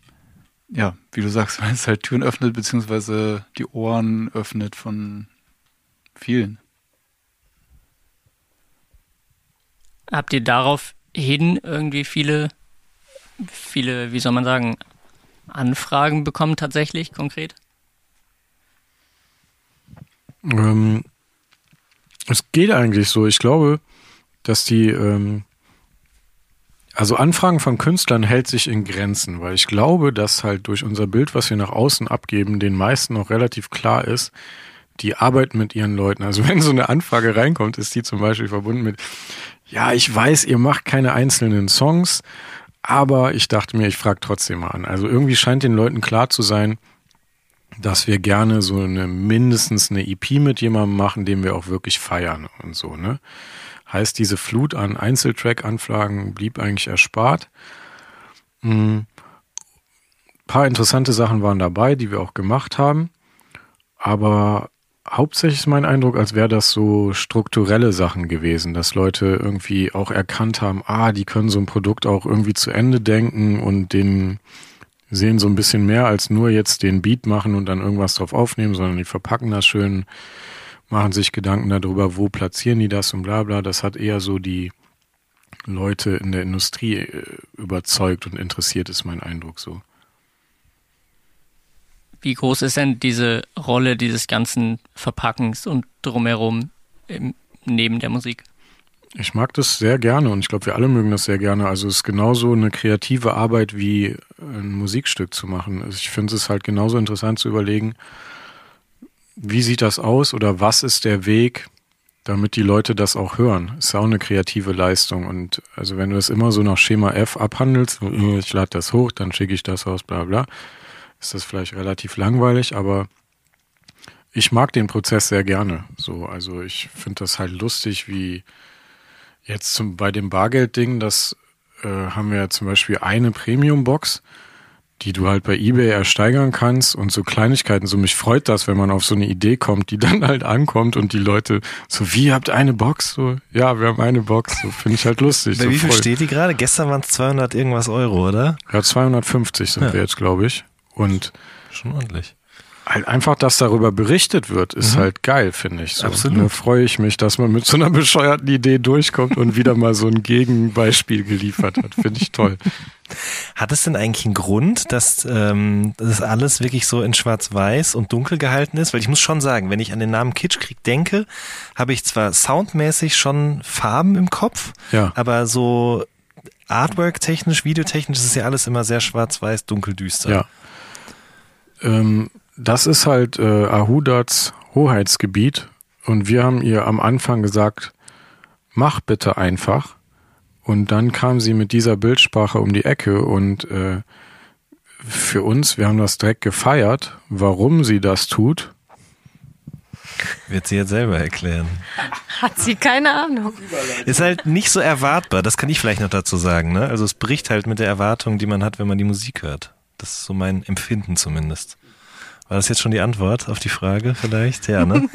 ja, wie du sagst, weil es halt Türen öffnet, beziehungsweise die Ohren öffnet von vielen. Habt ihr daraufhin irgendwie viele, viele, wie soll man sagen, Anfragen bekommen tatsächlich, konkret? Ähm, es geht eigentlich so. Ich glaube, dass die, ähm, also Anfragen von Künstlern hält sich in Grenzen, weil ich glaube, dass halt durch unser Bild, was wir nach außen abgeben, den meisten noch relativ klar ist, die arbeiten mit ihren Leuten. Also wenn so eine Anfrage reinkommt, ist die zum Beispiel verbunden mit, ja, ich weiß, ihr macht keine einzelnen Songs, aber ich dachte mir, ich frage trotzdem mal an. Also irgendwie scheint den Leuten klar zu sein, dass wir gerne so eine mindestens eine E P mit jemandem machen, den wir auch wirklich feiern und so, ne? Heißt, diese Flut an Einzeltrack-Anfragen blieb eigentlich erspart. Ein paar interessante Sachen waren dabei, die wir auch gemacht haben, aber hauptsächlich ist mein Eindruck, als wäre das so strukturelle Sachen gewesen, dass Leute irgendwie auch erkannt haben, ah, die können so ein Produkt auch irgendwie zu Ende denken und den sehen so ein bisschen mehr als nur jetzt den Beat machen und dann irgendwas drauf aufnehmen, sondern die verpacken das schön, machen sich Gedanken darüber, wo platzieren die das und bla bla. Das hat eher so die Leute in der Industrie überzeugt und interessiert, ist mein Eindruck so. Wie groß ist denn diese Rolle dieses ganzen Verpackens und drumherum im, neben der Musik? Ich mag das sehr gerne und ich glaube, wir alle mögen das sehr gerne. Also es ist genauso eine kreative Arbeit wie ein Musikstück zu machen. Ich finde es halt genauso interessant zu überlegen, wie sieht das aus oder was ist der Weg, damit die Leute das auch hören? Ist ja auch eine kreative Leistung und also wenn du das immer so nach Schema F abhandelst, ich lade das hoch, dann schicke ich das raus, bla bla, ist das vielleicht relativ langweilig, aber ich mag den Prozess sehr gerne. So, also ich finde das halt lustig, wie jetzt zum, bei dem Bargeld-Ding, das äh, haben wir ja zum Beispiel eine Premium-Box, die du halt bei eBay ersteigern kannst und so Kleinigkeiten. So, mich freut das, wenn man auf so eine Idee kommt, die dann halt ankommt und die Leute so, wie, ihr habt eine Box? So, ja, wir haben eine Box. So, finde ich halt lustig. Bei so, wie viel voll. Steht die gerade? Gestern waren es zweihundert irgendwas Euro, oder? Ja, zweihundertfünfzig sind ja. wir jetzt, glaube ich. Und schon ordentlich. Halt einfach, dass darüber berichtet wird, ist mhm. halt geil, finde ich. So. Absolut. Da freue ich mich, dass man mit so einer bescheuerten Idee durchkommt und wieder mal so ein Gegenbeispiel geliefert hat. Finde ich toll. Hat es denn eigentlich einen Grund, dass ähm, das alles wirklich so in schwarz-weiß und dunkel gehalten ist? Weil ich muss schon sagen, wenn ich an den Namen Kitschkrieg denke, habe ich zwar soundmäßig schon Farben im Kopf, ja. aber so artwork-technisch, videotechnisch ist ja alles immer sehr schwarz-weiß, dunkel-düster. Ja. Ähm, das ist halt äh, awhodats Hoheitsgebiet und wir haben ihr am Anfang gesagt, mach bitte einfach. Und dann kam sie mit dieser Bildsprache um die Ecke und äh, für uns, wir haben das direkt gefeiert, warum sie das tut. Wird sie jetzt selber erklären. Hat sie keine Ahnung. Ist halt nicht so erwartbar, das kann ich vielleicht noch dazu sagen, ne? Also es bricht halt mit der Erwartung, die man hat, wenn man die Musik hört. Das ist so mein Empfinden zumindest. War das jetzt schon die Antwort auf die Frage vielleicht? Ja, ne?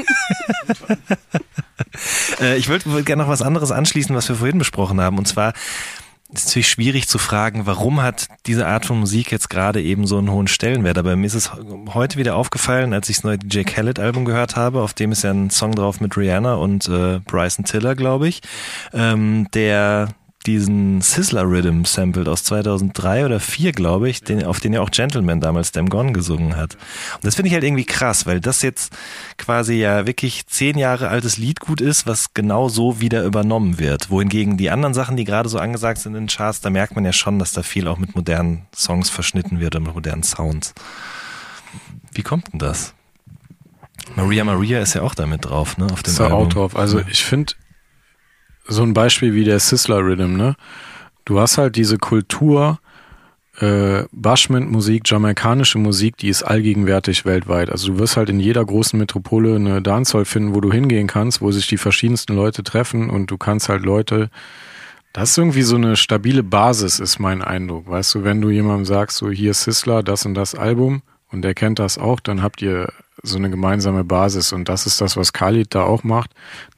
äh, ich wollte gerne noch was anderes anschließen, was wir vorhin besprochen haben. Und zwar ist es natürlich schwierig zu fragen, warum hat diese Art von Musik jetzt gerade eben so einen hohen Stellenwert? Aber mir ist es heute wieder aufgefallen, als ich das neue D J Khaled-Album gehört habe, auf dem ist ja ein Song drauf mit Rihanna und äh, Bryson Tiller, glaube ich, ähm, der diesen Sisla Rhythm sampled aus zweitausenddrei oder vier, glaube ich, den, auf den ja auch Gentleman damals Damn Gone gesungen hat. Und das finde ich halt irgendwie krass, weil das jetzt quasi ja wirklich zehn Jahre altes Liedgut ist, was genau so wieder übernommen wird. Wohingegen die anderen Sachen, die gerade so angesagt sind in den Charts, da merkt man ja schon, dass da viel auch mit modernen Songs verschnitten wird und mit modernen Sounds. Wie kommt denn das? Maria Maria ist ja auch damit drauf, ne? Auf dem ist Album. Ist ja auch drauf. Also ja. Ich finde so ein Beispiel wie der Sisla Rhythm, ne? Du hast halt diese Kultur, äh, Bashment-Musik, jamaikanische Musik, die ist allgegenwärtig weltweit. Also du wirst halt in jeder großen Metropole eine Dancehall finden, wo du hingehen kannst, wo sich die verschiedensten Leute treffen und du kannst halt Leute... Das ist irgendwie so eine stabile Basis, ist mein Eindruck. Weißt du, wenn du jemandem sagst, so hier Sisla, das und das Album und der kennt das auch, dann habt ihr so eine gemeinsame Basis und das ist das, was Khalid da auch macht.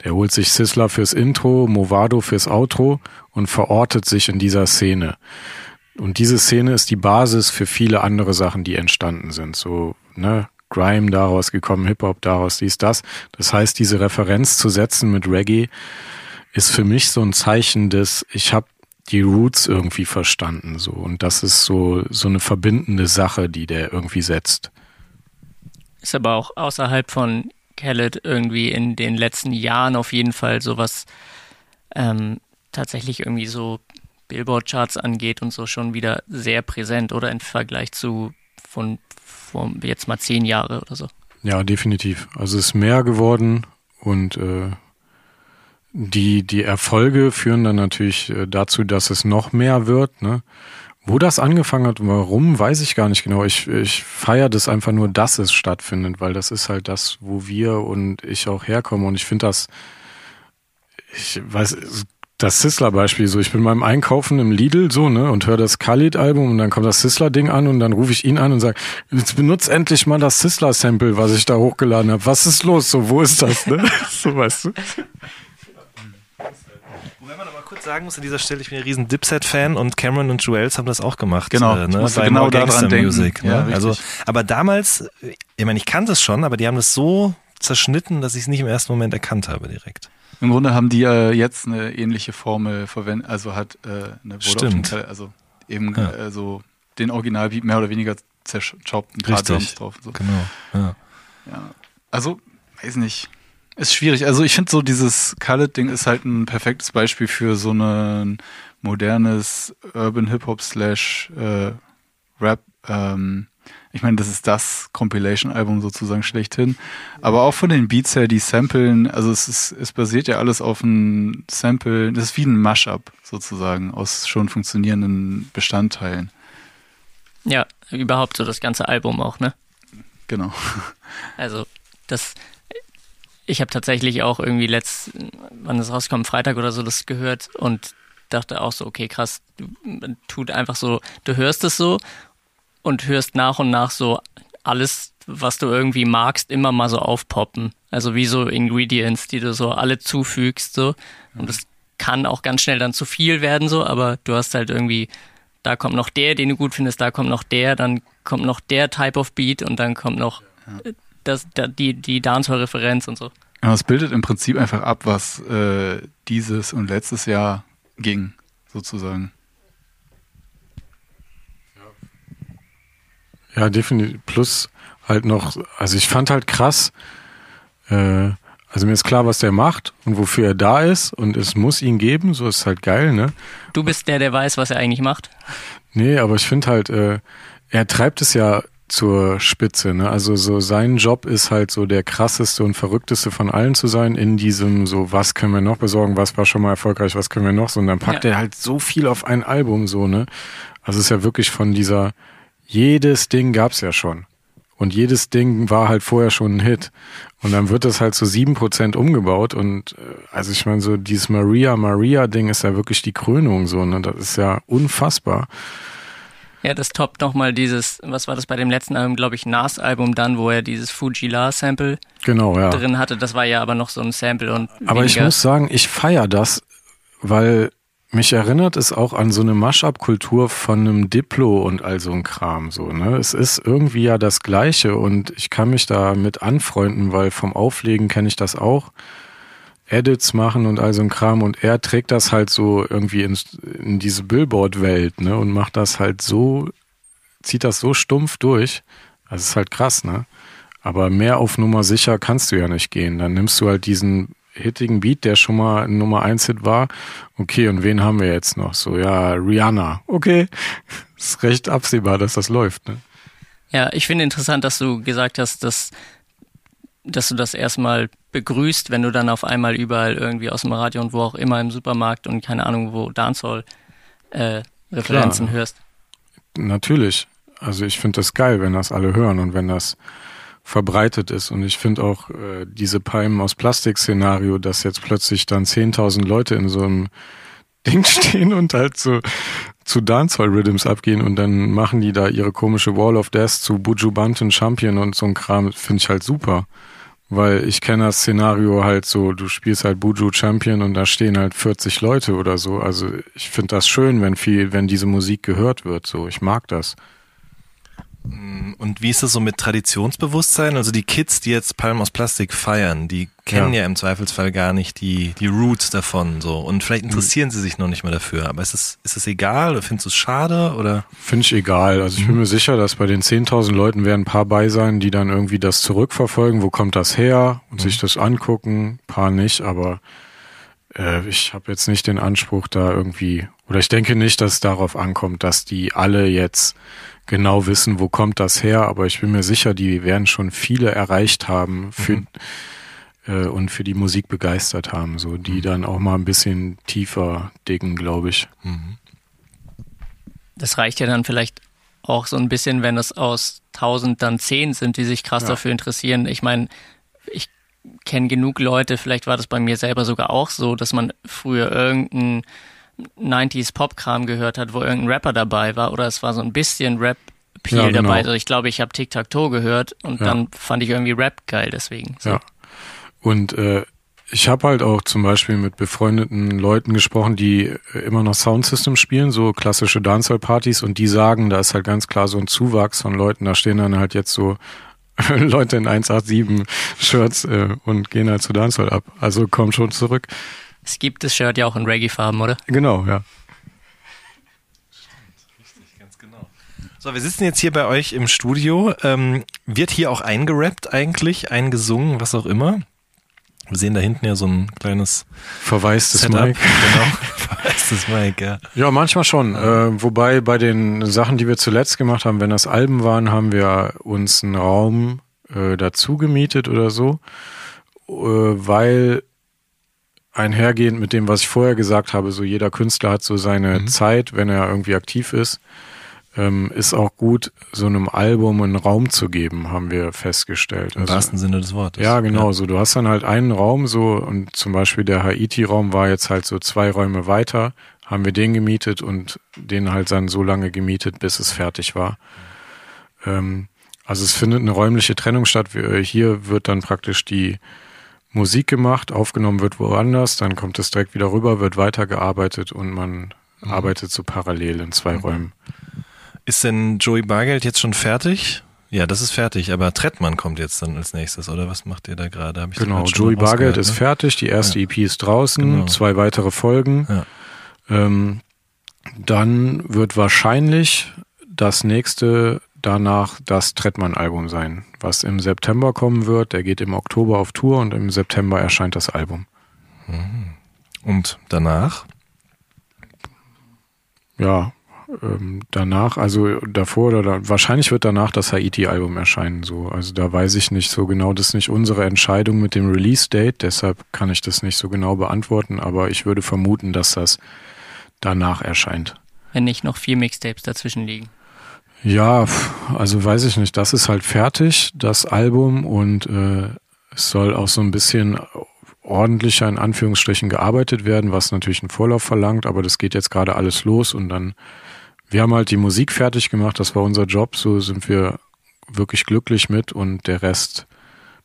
Der holt sich Sisla fürs Intro, Movado fürs Outro und verortet sich in dieser Szene. Und diese Szene ist die Basis für viele andere Sachen, die entstanden sind. So, ne, Grime daraus gekommen, Hip-Hop daraus, dies, das. Das heißt, diese Referenz zu setzen mit Reggae ist für mich so ein Zeichen des, ich habe die Roots irgendwie verstanden. So. Und das ist so, so eine verbindende Sache, die der irgendwie setzt. Ist aber auch außerhalb von Khaled irgendwie in den letzten Jahren auf jeden Fall sowas ähm, tatsächlich irgendwie so Billboard-Charts angeht und so schon wieder sehr präsent, oder im Vergleich zu von, von jetzt mal zehn Jahre oder so. Ja, definitiv. Also es ist mehr geworden und äh, die, die Erfolge führen dann natürlich äh, dazu, dass es noch mehr wird, ne? Wo das angefangen hat und warum, weiß ich gar nicht genau. Ich, ich feiere das einfach nur, dass es stattfindet, weil das ist halt das, wo wir und ich auch herkommen. Und ich finde das, ich weiß, das Sizzla-Beispiel so. Ich bin beim Einkaufen im Lidl so, ne, und höre das Khalid-Album und dann kommt das Sizzla-Ding an und dann rufe ich ihn an und sage, jetzt benutzt endlich mal das Sizzla-Sample, was ich da hochgeladen habe. Was ist los? So, wo ist das, ne? So, weißt du? Wobei man aber kurz sagen muss, an dieser Stelle, ich bin ein riesen Dipset-Fan und Cameron und Jewels haben das auch gemacht. Genau, äh, ne? Bei genau daran Music, denken. Ne? Ja, also, aber damals, ich meine, ich kannte es schon, aber die haben das so zerschnitten, dass ich es nicht im ersten Moment erkannt habe direkt. Im Grunde haben die äh, jetzt eine ähnliche Formel verwendet, also hat äh, eine Stimmt. Teil, also eben ja. äh, so den Originalbeat mehr oder weniger zerschraubten Drums drauf. So. Genau. Ja. Ja. Also, weiß nicht. Ist schwierig. Also ich finde so dieses Khaled-Ding ist halt ein perfektes Beispiel für so ein modernes Urban Hip-Hop slash Rap. Ähm, ich meine, das ist das Compilation-Album sozusagen schlechthin. Aber auch von den Beats her, die Samplen, also es ist, es basiert ja alles auf einem Sample. Das ist wie ein Mashup sozusagen aus schon funktionierenden Bestandteilen. Ja, überhaupt so das ganze Album auch, ne? Genau. Also das... Ich habe tatsächlich auch irgendwie letzt, wann es rauskommt, Freitag oder so, das gehört und dachte auch so, okay, krass, du, tut einfach so, du hörst es so und hörst nach und nach so alles, was du irgendwie magst, immer mal so aufpoppen. Also wie so Ingredients, die du so alle zufügst, so. Und das kann auch ganz schnell dann zu viel werden, so, aber du hast halt irgendwie, da kommt noch der, den du gut findest, da kommt noch der, dann kommt noch der Type of Beat und dann kommt noch... Ja. Das, die, die Dancehall-Referenz und so. Ja, es bildet im Prinzip einfach ab, was äh, dieses und letztes Jahr ging, sozusagen. Ja, definitiv. Plus halt noch, also ich fand halt krass, äh, also mir ist klar, was der macht und wofür er da ist und es muss ihn geben, so ist halt geil, ne? Du bist der, der weiß, was er eigentlich macht. Nee, aber ich finde halt, äh, er treibt es ja zur Spitze, ne? Also so sein Job ist halt so der krasseste und verrückteste von allen zu sein in diesem so, was können wir noch besorgen, was war schon mal erfolgreich, was können wir noch so, und dann packt ja. er halt so viel auf ein Album so, ne? Also es ist ja wirklich von dieser, jedes Ding gab's ja schon und jedes Ding war halt vorher schon ein Hit und dann wird das halt zu sieben Prozent umgebaut und also ich meine so dieses Maria Maria Ding ist ja wirklich die Krönung so, ne? Das ist ja unfassbar. Ja, das toppt nochmal dieses, was war das bei dem letzten Album, glaube ich, Nas-Album dann, wo er dieses Fujila-Sample genau, ja. drin hatte. Das war ja aber noch so ein Sample und aber weniger. Ich muss sagen, ich feiere das, weil mich erinnert es auch an so eine Mashup-Kultur von einem Diplo und all so ein Kram. So, ne? Es ist irgendwie ja das Gleiche und ich kann mich da mit anfreunden, weil vom Auflegen kenne ich das auch. Edits machen und all so ein Kram und er trägt das halt so irgendwie in, in diese Billboard-Welt, ne, und macht das halt so, zieht das so stumpf durch. Das ist halt krass, ne? Aber mehr auf Nummer sicher kannst du ja nicht gehen. Dann nimmst du halt diesen hittigen Beat, der schon mal ein Nummer eins Hit war. Okay, und wen haben wir jetzt noch? So, ja, Rihanna. Okay, ist recht absehbar, dass das läuft, ne? Ja, ich finde interessant, dass du gesagt hast, dass, dass du das erstmal begrüßt, wenn du dann auf einmal überall irgendwie aus dem Radio und wo auch immer im Supermarkt und keine Ahnung wo Dancehall-Referenzen äh, hörst. Natürlich. Also ich finde das geil, wenn das alle hören und wenn das verbreitet ist. Und ich finde auch äh, diese Palmen aus Plastik-Szenario, dass jetzt plötzlich dann zehntausend Leute in so einem Ding stehen und halt so zu Dancehall-Rhythms abgehen und dann machen die da ihre komische Wall of Death zu Buju Banton Champion und so ein Kram, finde ich halt super. Weil ich kenne das Szenario halt so, du spielst halt Buju Champion und da stehen halt vierzig Leute oder so. Also ich finde das schön, wenn viel, wenn diese Musik gehört wird. So, ich mag das. Und wie ist das so mit Traditionsbewusstsein? Also die Kids, die jetzt Palmen aus Plastik feiern, die kennen ja, ja im Zweifelsfall gar nicht die, die Roots davon so. Und vielleicht interessieren mhm. sie sich noch nicht mal dafür. Aber ist es, ist es egal oder findest du es schade? Oder? Finde ich egal. Also ich bin mir sicher, dass bei den zehntausend Leuten werden ein paar bei sein, die dann irgendwie das zurückverfolgen, wo kommt das her und mhm. sich das angucken. Ein paar nicht, aber äh, ich habe jetzt nicht den Anspruch da irgendwie, oder ich denke nicht, dass es darauf ankommt, dass die alle jetzt genau wissen, wo kommt das her, aber ich bin mir sicher, die werden schon viele erreicht haben für, mhm. äh, und für die Musik begeistert haben, so die mhm. dann auch mal ein bisschen tiefer dicken, glaube ich. Mhm. Das reicht ja dann vielleicht auch so ein bisschen, wenn es aus tausend dann zehn sind, die sich krass ja. dafür interessieren. Ich meine, ich kenne genug Leute, vielleicht war das bei mir selber sogar auch so, dass man früher irgendein neunziger Pop-Kram gehört hat, wo irgendein Rapper dabei war oder es war so ein bisschen Rap-Peel ja, genau. dabei. Also ich glaube, ich habe Tic-Tac-Toe gehört und ja. dann fand ich irgendwie Rap geil deswegen. So. Ja. Und äh, ich habe halt auch zum Beispiel mit befreundeten Leuten gesprochen, die immer noch Soundsystem spielen, so klassische Dancehall-Partys und die sagen, da ist halt ganz klar so ein Zuwachs von Leuten, da stehen dann halt jetzt so Leute in eins acht sieben Shirts äh, und gehen halt zu Dancehall ab. Also kommt schon zurück. Es gibt das Shirt ja auch in Reggae-Farben, oder? Genau, ja. Stimmt, richtig, ganz genau. So, wir sitzen jetzt hier bei euch im Studio. Ähm, wird hier auch eingerappt eigentlich, eingesungen, was auch immer? Wir sehen da hinten ja so ein kleines verwaistes Setup. Mic. Genau, verwaistes Mic, ja. Ja, manchmal schon. Äh, wobei bei den Sachen, die wir zuletzt gemacht haben, wenn das Alben waren, haben wir uns einen Raum äh, dazu gemietet oder so, äh, weil einhergehend mit dem, was ich vorher gesagt habe, so jeder Künstler hat so seine mhm. Zeit, wenn er irgendwie aktiv ist, ähm, ist auch gut, so einem Album einen Raum zu geben, haben wir festgestellt. Im also, wahrsten Sinne des Wortes. Ja, genau. Ja. So, du hast dann halt einen Raum so und zum Beispiel der Haiyti-Raum war jetzt halt so zwei Räume weiter, haben wir den gemietet und den halt dann so lange gemietet, bis es fertig war. Ähm, also es findet eine räumliche Trennung statt. Hier wird dann praktisch die Musik gemacht, aufgenommen wird woanders, dann kommt es direkt wieder rüber, wird weitergearbeitet und man mhm. arbeitet so parallel in zwei mhm. Räumen. Ist denn Joey Bargeld jetzt schon fertig? Ja, das ist fertig, aber Trettmann kommt jetzt dann als nächstes, oder? Was macht ihr da gerade? Genau, Joey Bargeld ist ne? fertig, die erste ja. E P ist draußen, genau. zwei weitere Folgen. Ja. Ähm, dann wird wahrscheinlich das nächste danach das Trettmann-Album sein, was im September kommen wird. Der geht im Oktober auf Tour und im September erscheint das Album. Und danach? Ja, ähm, danach, also davor oder da, wahrscheinlich wird danach das Haiyti-Album erscheinen. So. Also da weiß ich nicht so genau, das ist nicht unsere Entscheidung mit dem Release-Date, deshalb kann ich das nicht so genau beantworten, aber ich würde vermuten, dass das danach erscheint. Wenn nicht noch vier Mixtapes dazwischen liegen. Ja, also weiß ich nicht. Das ist halt fertig, das Album, und äh, es soll auch so ein bisschen ordentlicher in Anführungsstrichen gearbeitet werden, was natürlich einen Vorlauf verlangt, aber das geht jetzt gerade alles los und dann, wir haben halt die Musik fertig gemacht, das war unser Job, so sind wir wirklich glücklich mit und der Rest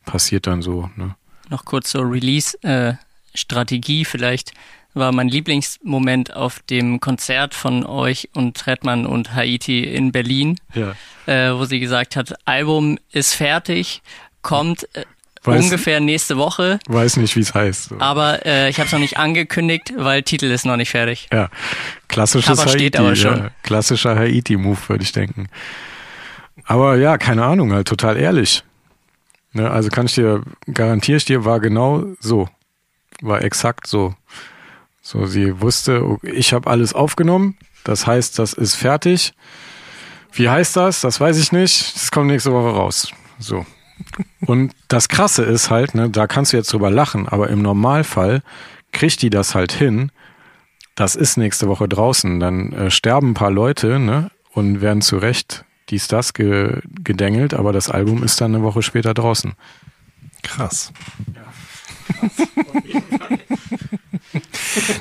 passiert dann so. Ne? Noch kurz zur Release-Strategie äh, vielleicht. War mein Lieblingsmoment auf dem Konzert von euch und Trettmann und Haiyti in Berlin, ja. äh, wo sie gesagt hat, Album ist fertig, kommt äh, weiß, ungefähr nächste Woche. Weiß nicht, wie es heißt. So. Aber äh, ich habe es noch nicht angekündigt, weil Titel ist noch nicht fertig. Ja, klassisches Haiyti, steht aber schon. Ja, klassischer Haiyti-Move, würde ich denken. Aber ja, keine Ahnung, halt total ehrlich. Ne, also kann ich dir, garantiere ich dir, war genau so. War exakt so. So, sie wusste, okay, ich habe alles aufgenommen, das heißt, das ist fertig Wie heißt das? Das weiß ich nicht. Das kommt nächste Woche raus. So. Und das Krasse ist halt, ne, da kannst du jetzt drüber lachen, aber im Normalfall kriegt die das halt hin. Das ist nächste Woche draußen. Dann äh, sterben ein paar Leute, ne, und werden zu Recht dies, das ge- gedengelt, aber das Album ist dann eine Woche später draußen. Krass. Ja, krass.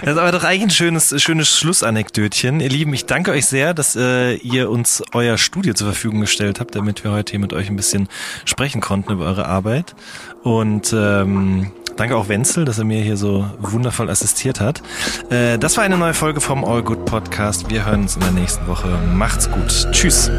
Das ist aber doch eigentlich ein schönes, schönes Schlussanekdötchen. Ihr Lieben, ich danke euch sehr, dass äh, ihr uns euer Studio zur Verfügung gestellt habt, damit wir heute hier mit euch ein bisschen sprechen konnten über eure Arbeit. Und ähm, danke auch Wenzel, dass er mir hier so wundervoll assistiert hat. Äh, das war eine neue Folge vom All Good Podcast. Wir hören uns in der nächsten Woche. Macht's gut. Tschüss.